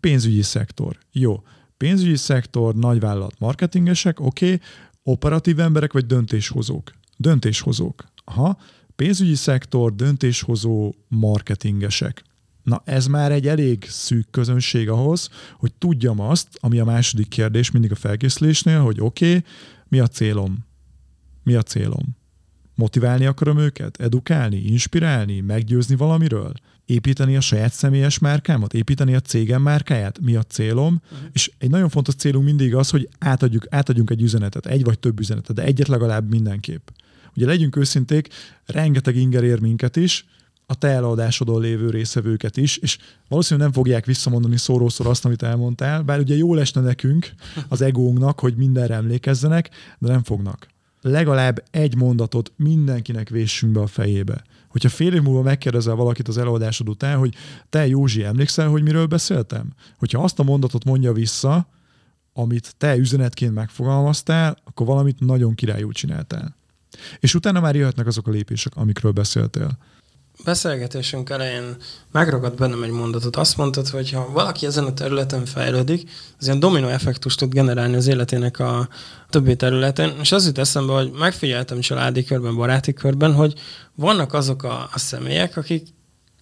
Pénzügyi szektor. Jó. Pénzügyi szektor, nagyvállalat, marketingesek, oké. Operatív emberek vagy döntéshozók? Döntéshozók. Aha. Pénzügyi szektor, döntéshozó, marketingesek. Na ez már egy elég szűk közönség ahhoz, hogy tudjam azt, ami a második kérdés mindig a felkészülésnél, hogy oké, mi a célom? Mi a célom? Motiválni akarom őket? Edukálni? Inspirálni? Meggyőzni valamiről? Építeni a saját személyes márkámat? Építeni a cégem márkáját? Mi a célom? És egy nagyon fontos célunk mindig az, hogy átadjunk egy üzenetet, egy vagy több üzenetet, de egyet legalább mindenképp. Ugye legyünk őszinték, rengeteg inger ér minket is, a te előadásodon lévő részevőket is, és valószínűleg nem fogják visszamondani szóról-szóra azt, amit elmondtál, bár ugye jól esne nekünk, az egónknak, hogy mindenre emlékezzenek, de nem fognak. Legalább egy mondatot mindenkinek véssünk be a fejébe. Hogyha fél év múlva megkérdezel valakit az előadásod után, hogy te Józsi, emlékszel, hogy miről beszéltem? Hogyha azt a mondatot mondja vissza, amit te üzenetként megfogalmaztál, akkor valamit nagyon királyul csináltál. És utána már jöhetnek azok a lépések, amikről beszéltél. Beszélgetésünk elején megragadt bennem egy mondatot. Azt mondtad, hogy ha valaki ezen a területen fejlődik, az ilyen dominó effektust tud generálni az életének a többi területen. És az jut eszembe, hogy megfigyeltem családi körben, baráti körben, hogy vannak azok a személyek,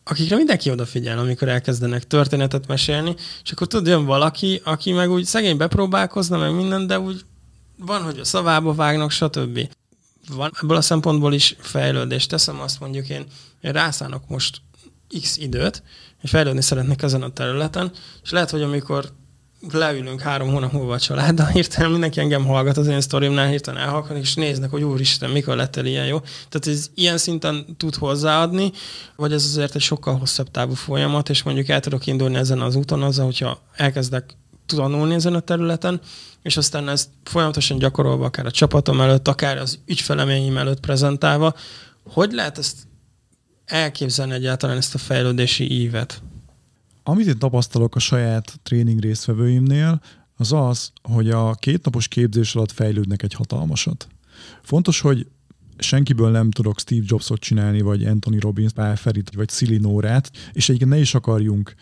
akikre mindenki odafigyel, amikor elkezdenek történetet mesélni, és akkor tud, jön valaki, aki meg úgy szegény bepróbálkozna, meg minden, de úgy van, hogy a szavába vágnak, stb. Van ebből a szempontból is fejlődés. Teszem azt, mondjuk én rászánok most x időt, és fejlődni szeretnék ezen a területen, és lehet, hogy amikor leülünk 3 hónap múlva a családdal, hirtelen mindenki engem hallgat az én sztorimnál, hirtelen elhalkanak, és néznek, hogy úristen, mikor lettél ilyen jó. Tehát ez ilyen szinten tud hozzáadni, vagy ez azért egy sokkal hosszabb távú folyamat, és mondjuk el tudok indulni ezen az úton azzal, hogyha elkezdek tanulni ezen a területen, és aztán ezt folyamatosan gyakorolva, akár a csapatom előtt, akár az ügyfelemeim előtt prezentálva. Hogy lehet ezt elképzelni egyáltalán, ezt a fejlődési ívet? Amit én tapasztalok a saját tréning résztvevőimnél, az az, hogy a 2 napos képzés alatt fejlődnek egy hatalmasat. Fontos, hogy senkiből nem tudok Steve Jobsot csinálni, vagy Anthony Robbins, Pál Ferit, vagy Sili Nórát, és egyébként ne is akarjunk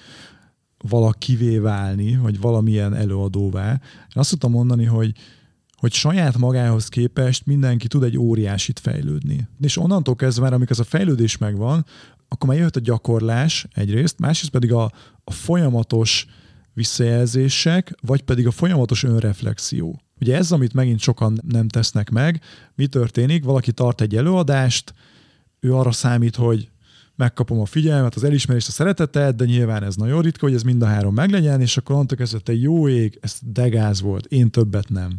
valakivé válni, vagy valamilyen előadóvá. Én azt tudtam mondani, hogy saját magához képest mindenki tud egy óriásit fejlődni. És onnantól kezdve már, amikor ez a fejlődés megvan, akkor már jöhet a gyakorlás egyrészt, másrészt pedig a folyamatos visszajelzések, vagy pedig a folyamatos önreflexió. Ugye ez, amit megint sokan nem tesznek meg, mi történik? Valaki tart egy előadást, ő arra számít, hogy megkapom a figyelmet, az elismerést, a szeretetet, de nyilván ez nagyon ritka, hogy ez mind a 3 meglegyen, és akkor annak kezdett egy jó ég, ez degáz volt, én többet nem.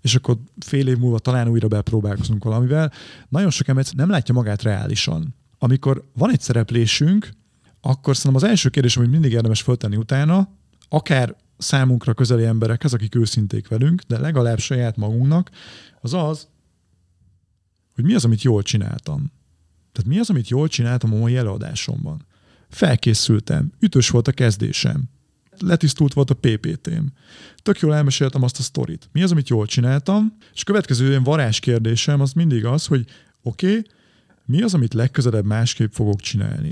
És akkor fél év múlva talán újra bepróbálkozunk valamivel. Nagyon sok ember nem látja magát reálisan. Amikor van egy szereplésünk, akkor szerintem az első kérdés, amit mindig érdemes föltenni utána, akár számunkra közeli emberekhez, akik őszinték velünk, de legalább saját magunknak, az az, hogy mi az, amit jól csináltam. Tehát mi az, amit jól csináltam a mai előadásomban? Felkészültem, ütős volt a kezdésem, letisztult volt a PPT-m, tök jól elmeséltem azt a sztorit. Mi az, amit jól csináltam? És a következő ilyen varázskérdésem az mindig az, hogy oké, mi az, amit legközelebb másképp fogok csinálni?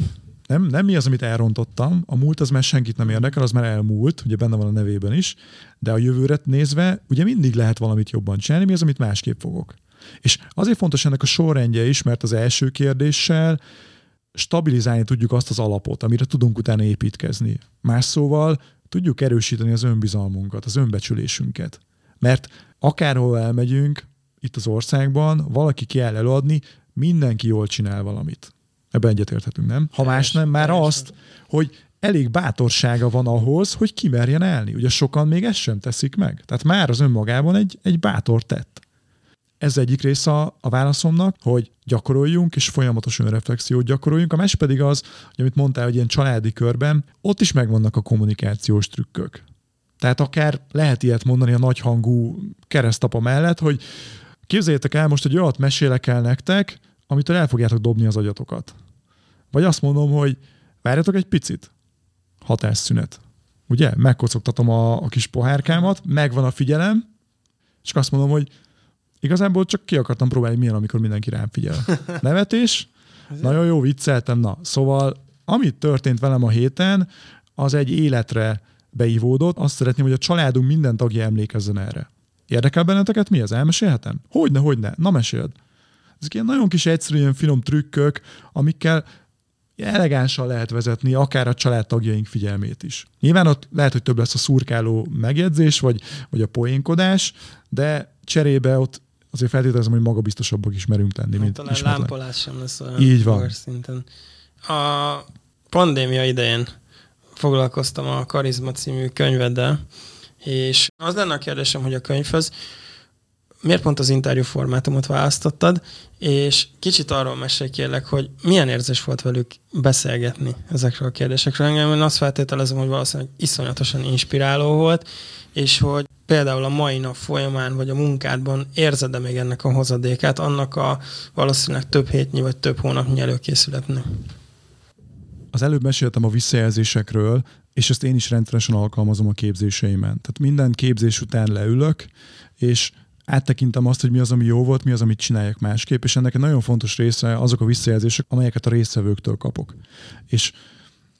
Nem mi az, amit elrontottam, a múlt az már senkit nem érdekel, az már elmúlt, ugye benne van a nevében is, de a jövőre nézve ugye mindig lehet valamit jobban csinálni, mi az, amit másképp fogok. És azért fontos ennek a sorrendje is, mert az első kérdéssel stabilizálni tudjuk azt az alapot, amire tudunk utána építkezni. Más szóval tudjuk erősíteni az önbizalmunkat, az önbecsülésünket. Mert akárhol elmegyünk itt az országban, valaki kell előadni, mindenki jól csinál valamit. Ebben egyetérthetünk, nem? Ha más nem, már azt, hogy elég bátorsága van ahhoz, hogy kimerjen állni. Ugye sokan még ezt sem teszik meg. Tehát már az önmagában egy bátor tett. Ez egyik része a válaszomnak, hogy gyakoroljunk, és folyamatos önreflexiót gyakoroljunk. A másik pedig az, hogy amit mondtál, hogy ilyen családi körben, ott is megvannak a kommunikációs trükkök. Tehát akár lehet ilyet mondani a nagyhangú keresztapa mellett, hogy képzeljétek el most, hogy olyat mesélek el nektek, amitől el fogjátok dobni az agyatokat. Vagy azt mondom, hogy várjatok egy picit. Hatásszünet. Ugye? Megkocogtatom a kis pohárkámat, megvan a figyelem, és azt mondom, hogy igazából csak ki akartam próbálni, milyen, amikor mindenki rám figyel. Nevetés? Nagyon jó, vicceltem. Na, szóval, amit történt velem a héten, az egy életre beivódott. Azt szeretném, hogy a családunk minden tagja emlékezzen erre. Érdekel benneteket? Mi ez? Elmesélhetem? Hogyne, hogyne. Na, meséld. Ezek ilyen nagyon kis egyszerűen finom trükkök, amikkel elegánsan lehet vezetni akár a családtagjaink figyelmét is. Nyilván ott lehet, hogy több lesz a szurkáló megjegyzés, vagy a poénkodás, de cserébe ott azért feltételezem, hogy magabiztosabbak is merünk lenni. Hát, talán lámpolás sem lesz olyan. Így van. Szinten. A pandémia idején foglalkoztam a Karizma című könyveddel, és az lenne a kérdésem, hogy a könyvhöz miért pont az interjú formátumot választottad, és kicsit arról mesélj kérlek, hogy milyen érzés volt velük beszélgetni ezekről a kérdésekről. Engem én azt feltételezem, hogy valószínűleg iszonyatosan inspiráló volt, és hogy például a mai nap folyamán, vagy a munkádban érzed-e még ennek a hozadékát, annak a valószínűleg több hétnyi, vagy több hónapnyi előkészületnek? Az előbb meséltem a visszajelzésekről, és ezt én is rendszeresen alkalmazom a képzéseimen. Tehát minden képzés után leülök, és áttekintem azt, hogy mi az, ami jó volt, mi az, amit csinálják másképp, és ennek egy nagyon fontos része azok a visszajelzések, amelyeket a résztvevőktől kapok. És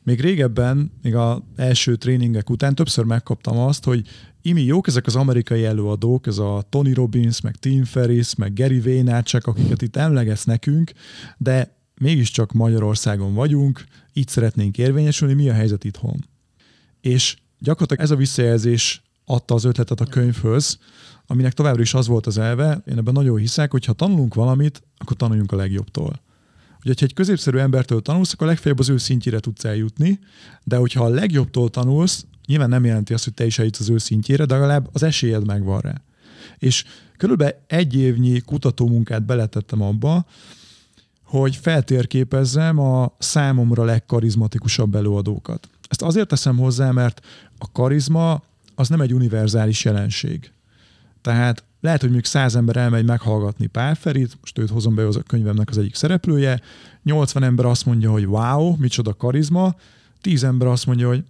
még régebben, még az első tréningek után többször megkaptam azt, hogy imi jók ezek az amerikai előadók, ez a Tony Robbins, meg Tim Ferriss, meg Gary Vaynerchuk, akiket itt emlegetsz nekünk, de mégiscsak Magyarországon vagyunk, itt szeretnénk érvényesülni, mi a helyzet itthon. És gyakorlatilag ez a visszajelzés adta az ötletet a könyvhöz, aminek továbbra is az volt az elve, én ebben nagyon hiszek, hogy ha tanulunk valamit, akkor tanuljunk a legjobbtól. Ugye, ha egy középszerű embertől tanulsz, akkor legfeljebb az ő szintjére tudsz eljutni, de hogyha a legjobbtól tanulsz, nyilván nem jelenti azt, hogy te is eljutsz az ő szintjére, de legalább az esélyed megvan rá. És körülbelül egy évnyi kutatómunkát beletettem abba, hogy feltérképezzem a számomra legkarizmatikusabb előadókat. Ezt azért teszem hozzá, mert a karizma az nem egy univerzális jelenség. Tehát lehet, hogy még 100 ember elmegy meghallgatni Pál Ferit, most őt hozom be, az a könyvemnek az egyik szereplője, 80 ember azt mondja, hogy wow, micsoda karizma, 10 ember azt mondja, hogy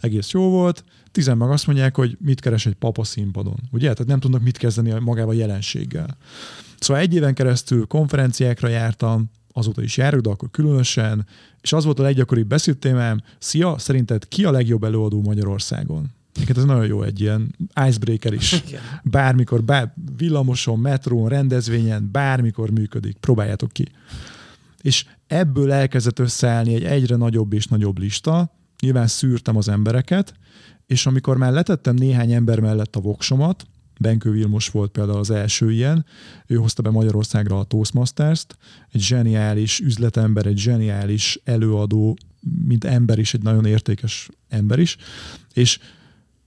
egész jó volt, 10-en meg azt mondják, hogy mit keres egy papa színpadon. Ugye? Tehát nem tudnak mit kezdeni magával a jelenséggel. Szóval egy éven keresztül konferenciákra jártam, azóta is járok, de akkor különösen, és az volt a leggyakoribb beszédtémám, szia, szerinted ki a legjobb előadó Magyarországon? Egyébként ez nagyon jó egy ilyen icebreaker is. Bármikor, villamoson, metrón, rendezvényen, bármikor működik. Próbáljátok ki. És ebből elkezdett összeállni egy egyre nagyobb és nagyobb lista. Nyilván szűrtem az embereket, és amikor már letettem néhány ember mellett a voksomat, Benkő Vilmos volt például az első ilyen, ő hozta be Magyarországra a Toastmasters-t, egy zseniális üzletember, egy zseniális előadó, mint ember is, egy nagyon értékes ember is, és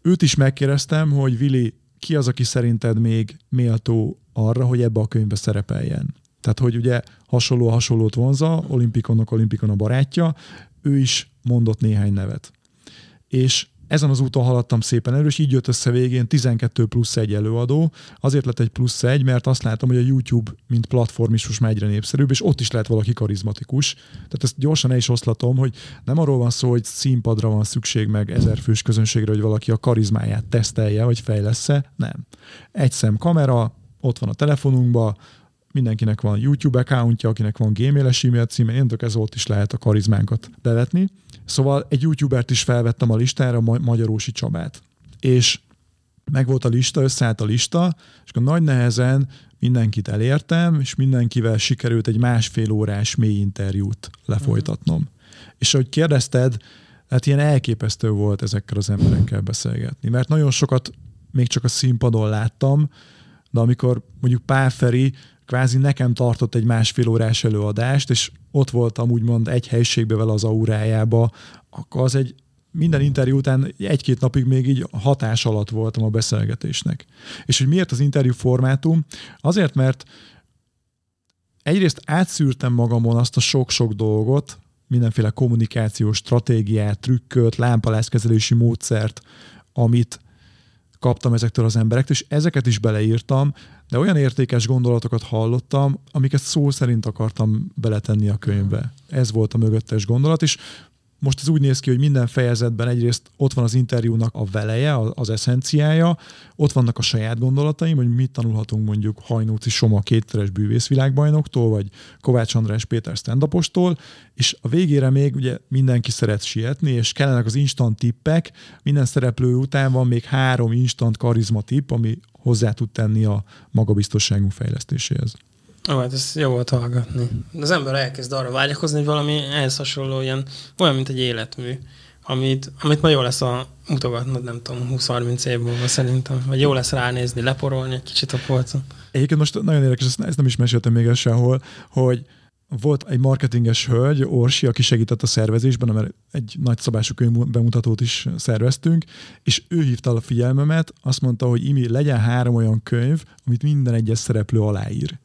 őt is megkérdeztem, hogy Vili, ki az, aki szerinted még méltó arra, hogy ebbe a könyvbe szerepeljen? Tehát, hogy ugye hasonlót vonza, olimpikon a barátja, ő is mondott néhány nevet. És ezen az úton haladtam szépen elő, és így jött össze végén 12+1 előadó. Azért lett egy +1, mert azt látom, hogy a YouTube, mint platform is most már egyre népszerűbb, és ott is lehet valaki karizmatikus. Tehát ezt gyorsan el is oszlatom, hogy nem arról van szó, hogy színpadra van szükség meg 1000 fős közönségre, hogy valaki a karizmáját tesztelje, vagy fejlessze. Nem. Egy szem kamera, ott van a telefonunkban, mindenkinek van YouTube accountja, akinek van gmail-es e-mail címe, én tök ez ott is lehet a karizmánkat bevetni. Szóval egy YouTubert is felvettem a listára, Magyarósi Csabát. És megvolt a lista, összeállt a lista, és akkor nagy nehezen mindenkit elértem, és mindenkivel sikerült egy 1,5 órás mély interjút lefolytatnom. És ahogy kérdezted, hát ilyen elképesztő volt ezekkel az emberekkel beszélgetni, mert nagyon sokat még csak a színpadon láttam, de amikor mondjuk Pál Feri kvázi nekem tartott egy 1,5 órás előadást, és ott voltam úgymond egy helyiségbe vele az aurájába, akkor az egy minden interjú után 1-2 napig még így hatás alatt voltam a beszélgetésnek. És hogy miért az interjú formátum? Azért, mert egyrészt átszűrtem magamon azt a sok-sok dolgot, mindenféle kommunikációs stratégiát, trükköt, lámpalázkezelési módszert, amit kaptam ezektől az emberektől, és ezeket is beleírtam, de olyan értékes gondolatokat hallottam, amiket szó szerint akartam beletenni a könyvbe. Ez volt a mögöttes gondolat, és most ez úgy néz ki, hogy minden fejezetben egyrészt ott van az interjúnak a veleje, az eszenciája, ott vannak a saját gondolataim, hogy mit tanulhatunk mondjuk Hajnóczi Soma 2-szeres bűvészvilágbajnoktól, vagy Kovács András Péter stand-upostól, és a végére még ugye mindenki szeret sietni, és kellenek az instant tippek, minden szereplő után van még 3 instant karizma tipp, ami hozzá tud tenni a magabiztosságunk fejlesztéséhez. Ó, hát ez jó volt hallgatni. Az ember elkezd arra vágyakozni, hogy valami ehhez hasonló, olyan, mint egy életmű, amit majd jó lesz mutogatnod, nem tudom, 20-30 év múlva szerintem, vagy jó lesz ránézni, leporolni egy kicsit a polcon. Egyébként most nagyon érdekes, ezt nem is meséltem még el sehol, hogy volt egy marketinges hölgy, Orsi, aki segített a szervezésben, mert egy nagyszabású könyvbemutatót is szerveztünk, és ő hívta a figyelmemet, azt mondta, hogy Imi, legyen 3 olyan könyv, amit minden egyes szereplő aláír.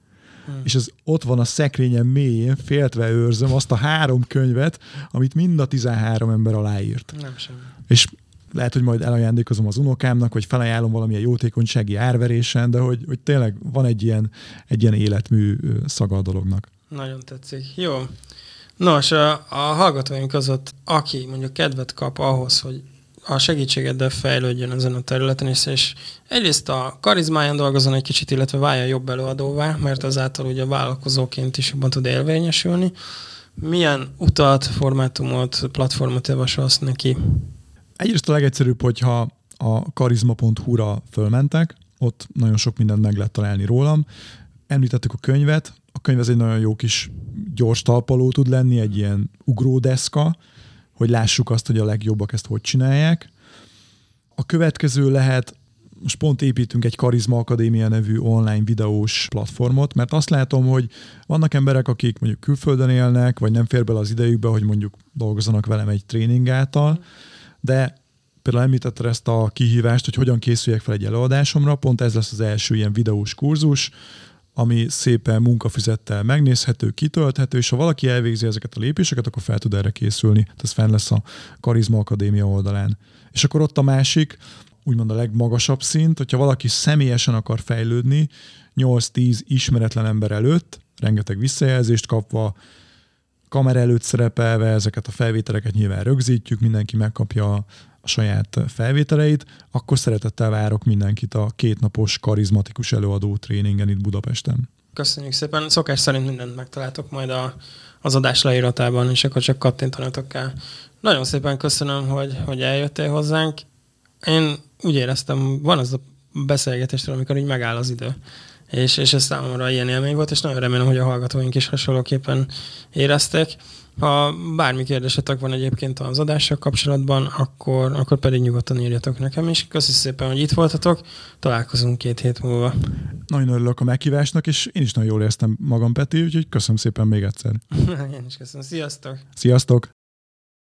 És ez ott van a szekrényem mélyén, féltve őrzöm azt a 3 könyvet, amit mind a 13 ember aláírt. Nem semmi. És lehet, hogy majd elajándékozom az unokámnak, vagy felajánlom valamilyen jótékonysági árverésen, de hogy tényleg van egy ilyen életmű szaga a dolognak. Nagyon tetszik. Jó. Nos, a hallgatóink között, aki mondjuk kedvet kap ahhoz, hogy a segítségeddel fejlődjön ezen a területen, és egyrészt a karizmáján dolgozon egy kicsit, illetve váljon jobb előadóvá, mert azáltal ugye vállalkozóként is jobban tud érvényesülni. Milyen utat, formátumot, platformot javasolsz neki? Egyrészt a legegyszerűbb, hogyha a karizma.hu-ra fölmentek, ott nagyon sok mindent meg lehet találni rólam. Említettük a könyvet. A könyv ez egy nagyon jó kis gyors talpaló tud lenni, egy ilyen ugródeszka, hogy lássuk azt, hogy a legjobbak ezt hogy csinálják. A következő lehet, most pont építünk egy Karizma Akadémia nevű online videós platformot, mert azt látom, hogy vannak emberek, akik mondjuk külföldön élnek, vagy nem fér bele az idejükbe, hogy mondjuk dolgozzanak velem egy tréning által, de például említettem ezt a kihívást, hogy hogyan készüljek fel egy előadásomra, pont ez lesz az első ilyen videós kurzus, ami szépen munkafüzettel megnézhető, kitölthető, és ha valaki elvégzi ezeket a lépéseket, akkor fel tud erre készülni. Tehát ez fenn lesz a Karizma Akadémia oldalán. És akkor ott a másik, úgymond a legmagasabb szint, hogyha valaki személyesen akar fejlődni, 8-10 ismeretlen ember előtt, rengeteg visszajelzést kapva, kamera előtt szerepelve, ezeket a felvételeket nyilván rögzítjük, mindenki megkapja a saját felvételeit, akkor szeretettel várok mindenkit a 2 napos karizmatikus előadó tréningen itt Budapesten. Köszönjük szépen. Szokás szerint mindent megtaláltok majd az adás leíratában, és akkor csak kattintanatok kell. Nagyon szépen köszönöm, hogy eljöttél hozzánk. Én úgy éreztem, van az a beszélgetéstől, amikor így megáll az idő. És ez számomra ilyen élmény volt, és nagyon remélem, hogy a hallgatóink is hasonlóképpen érezték. Ha bármi kérdésetek van egyébként az adással kapcsolatban, akkor pedig nyugodtan írjatok nekem is. Köszi szépen, hogy itt voltatok. Találkozunk 2 hét múlva. Nagyon örülök a meghívásnak, és én is nagyon jól éreztem magam, Peti, úgyhogy köszönöm szépen még egyszer. Én is köszönöm. Sziasztok! Sziasztok!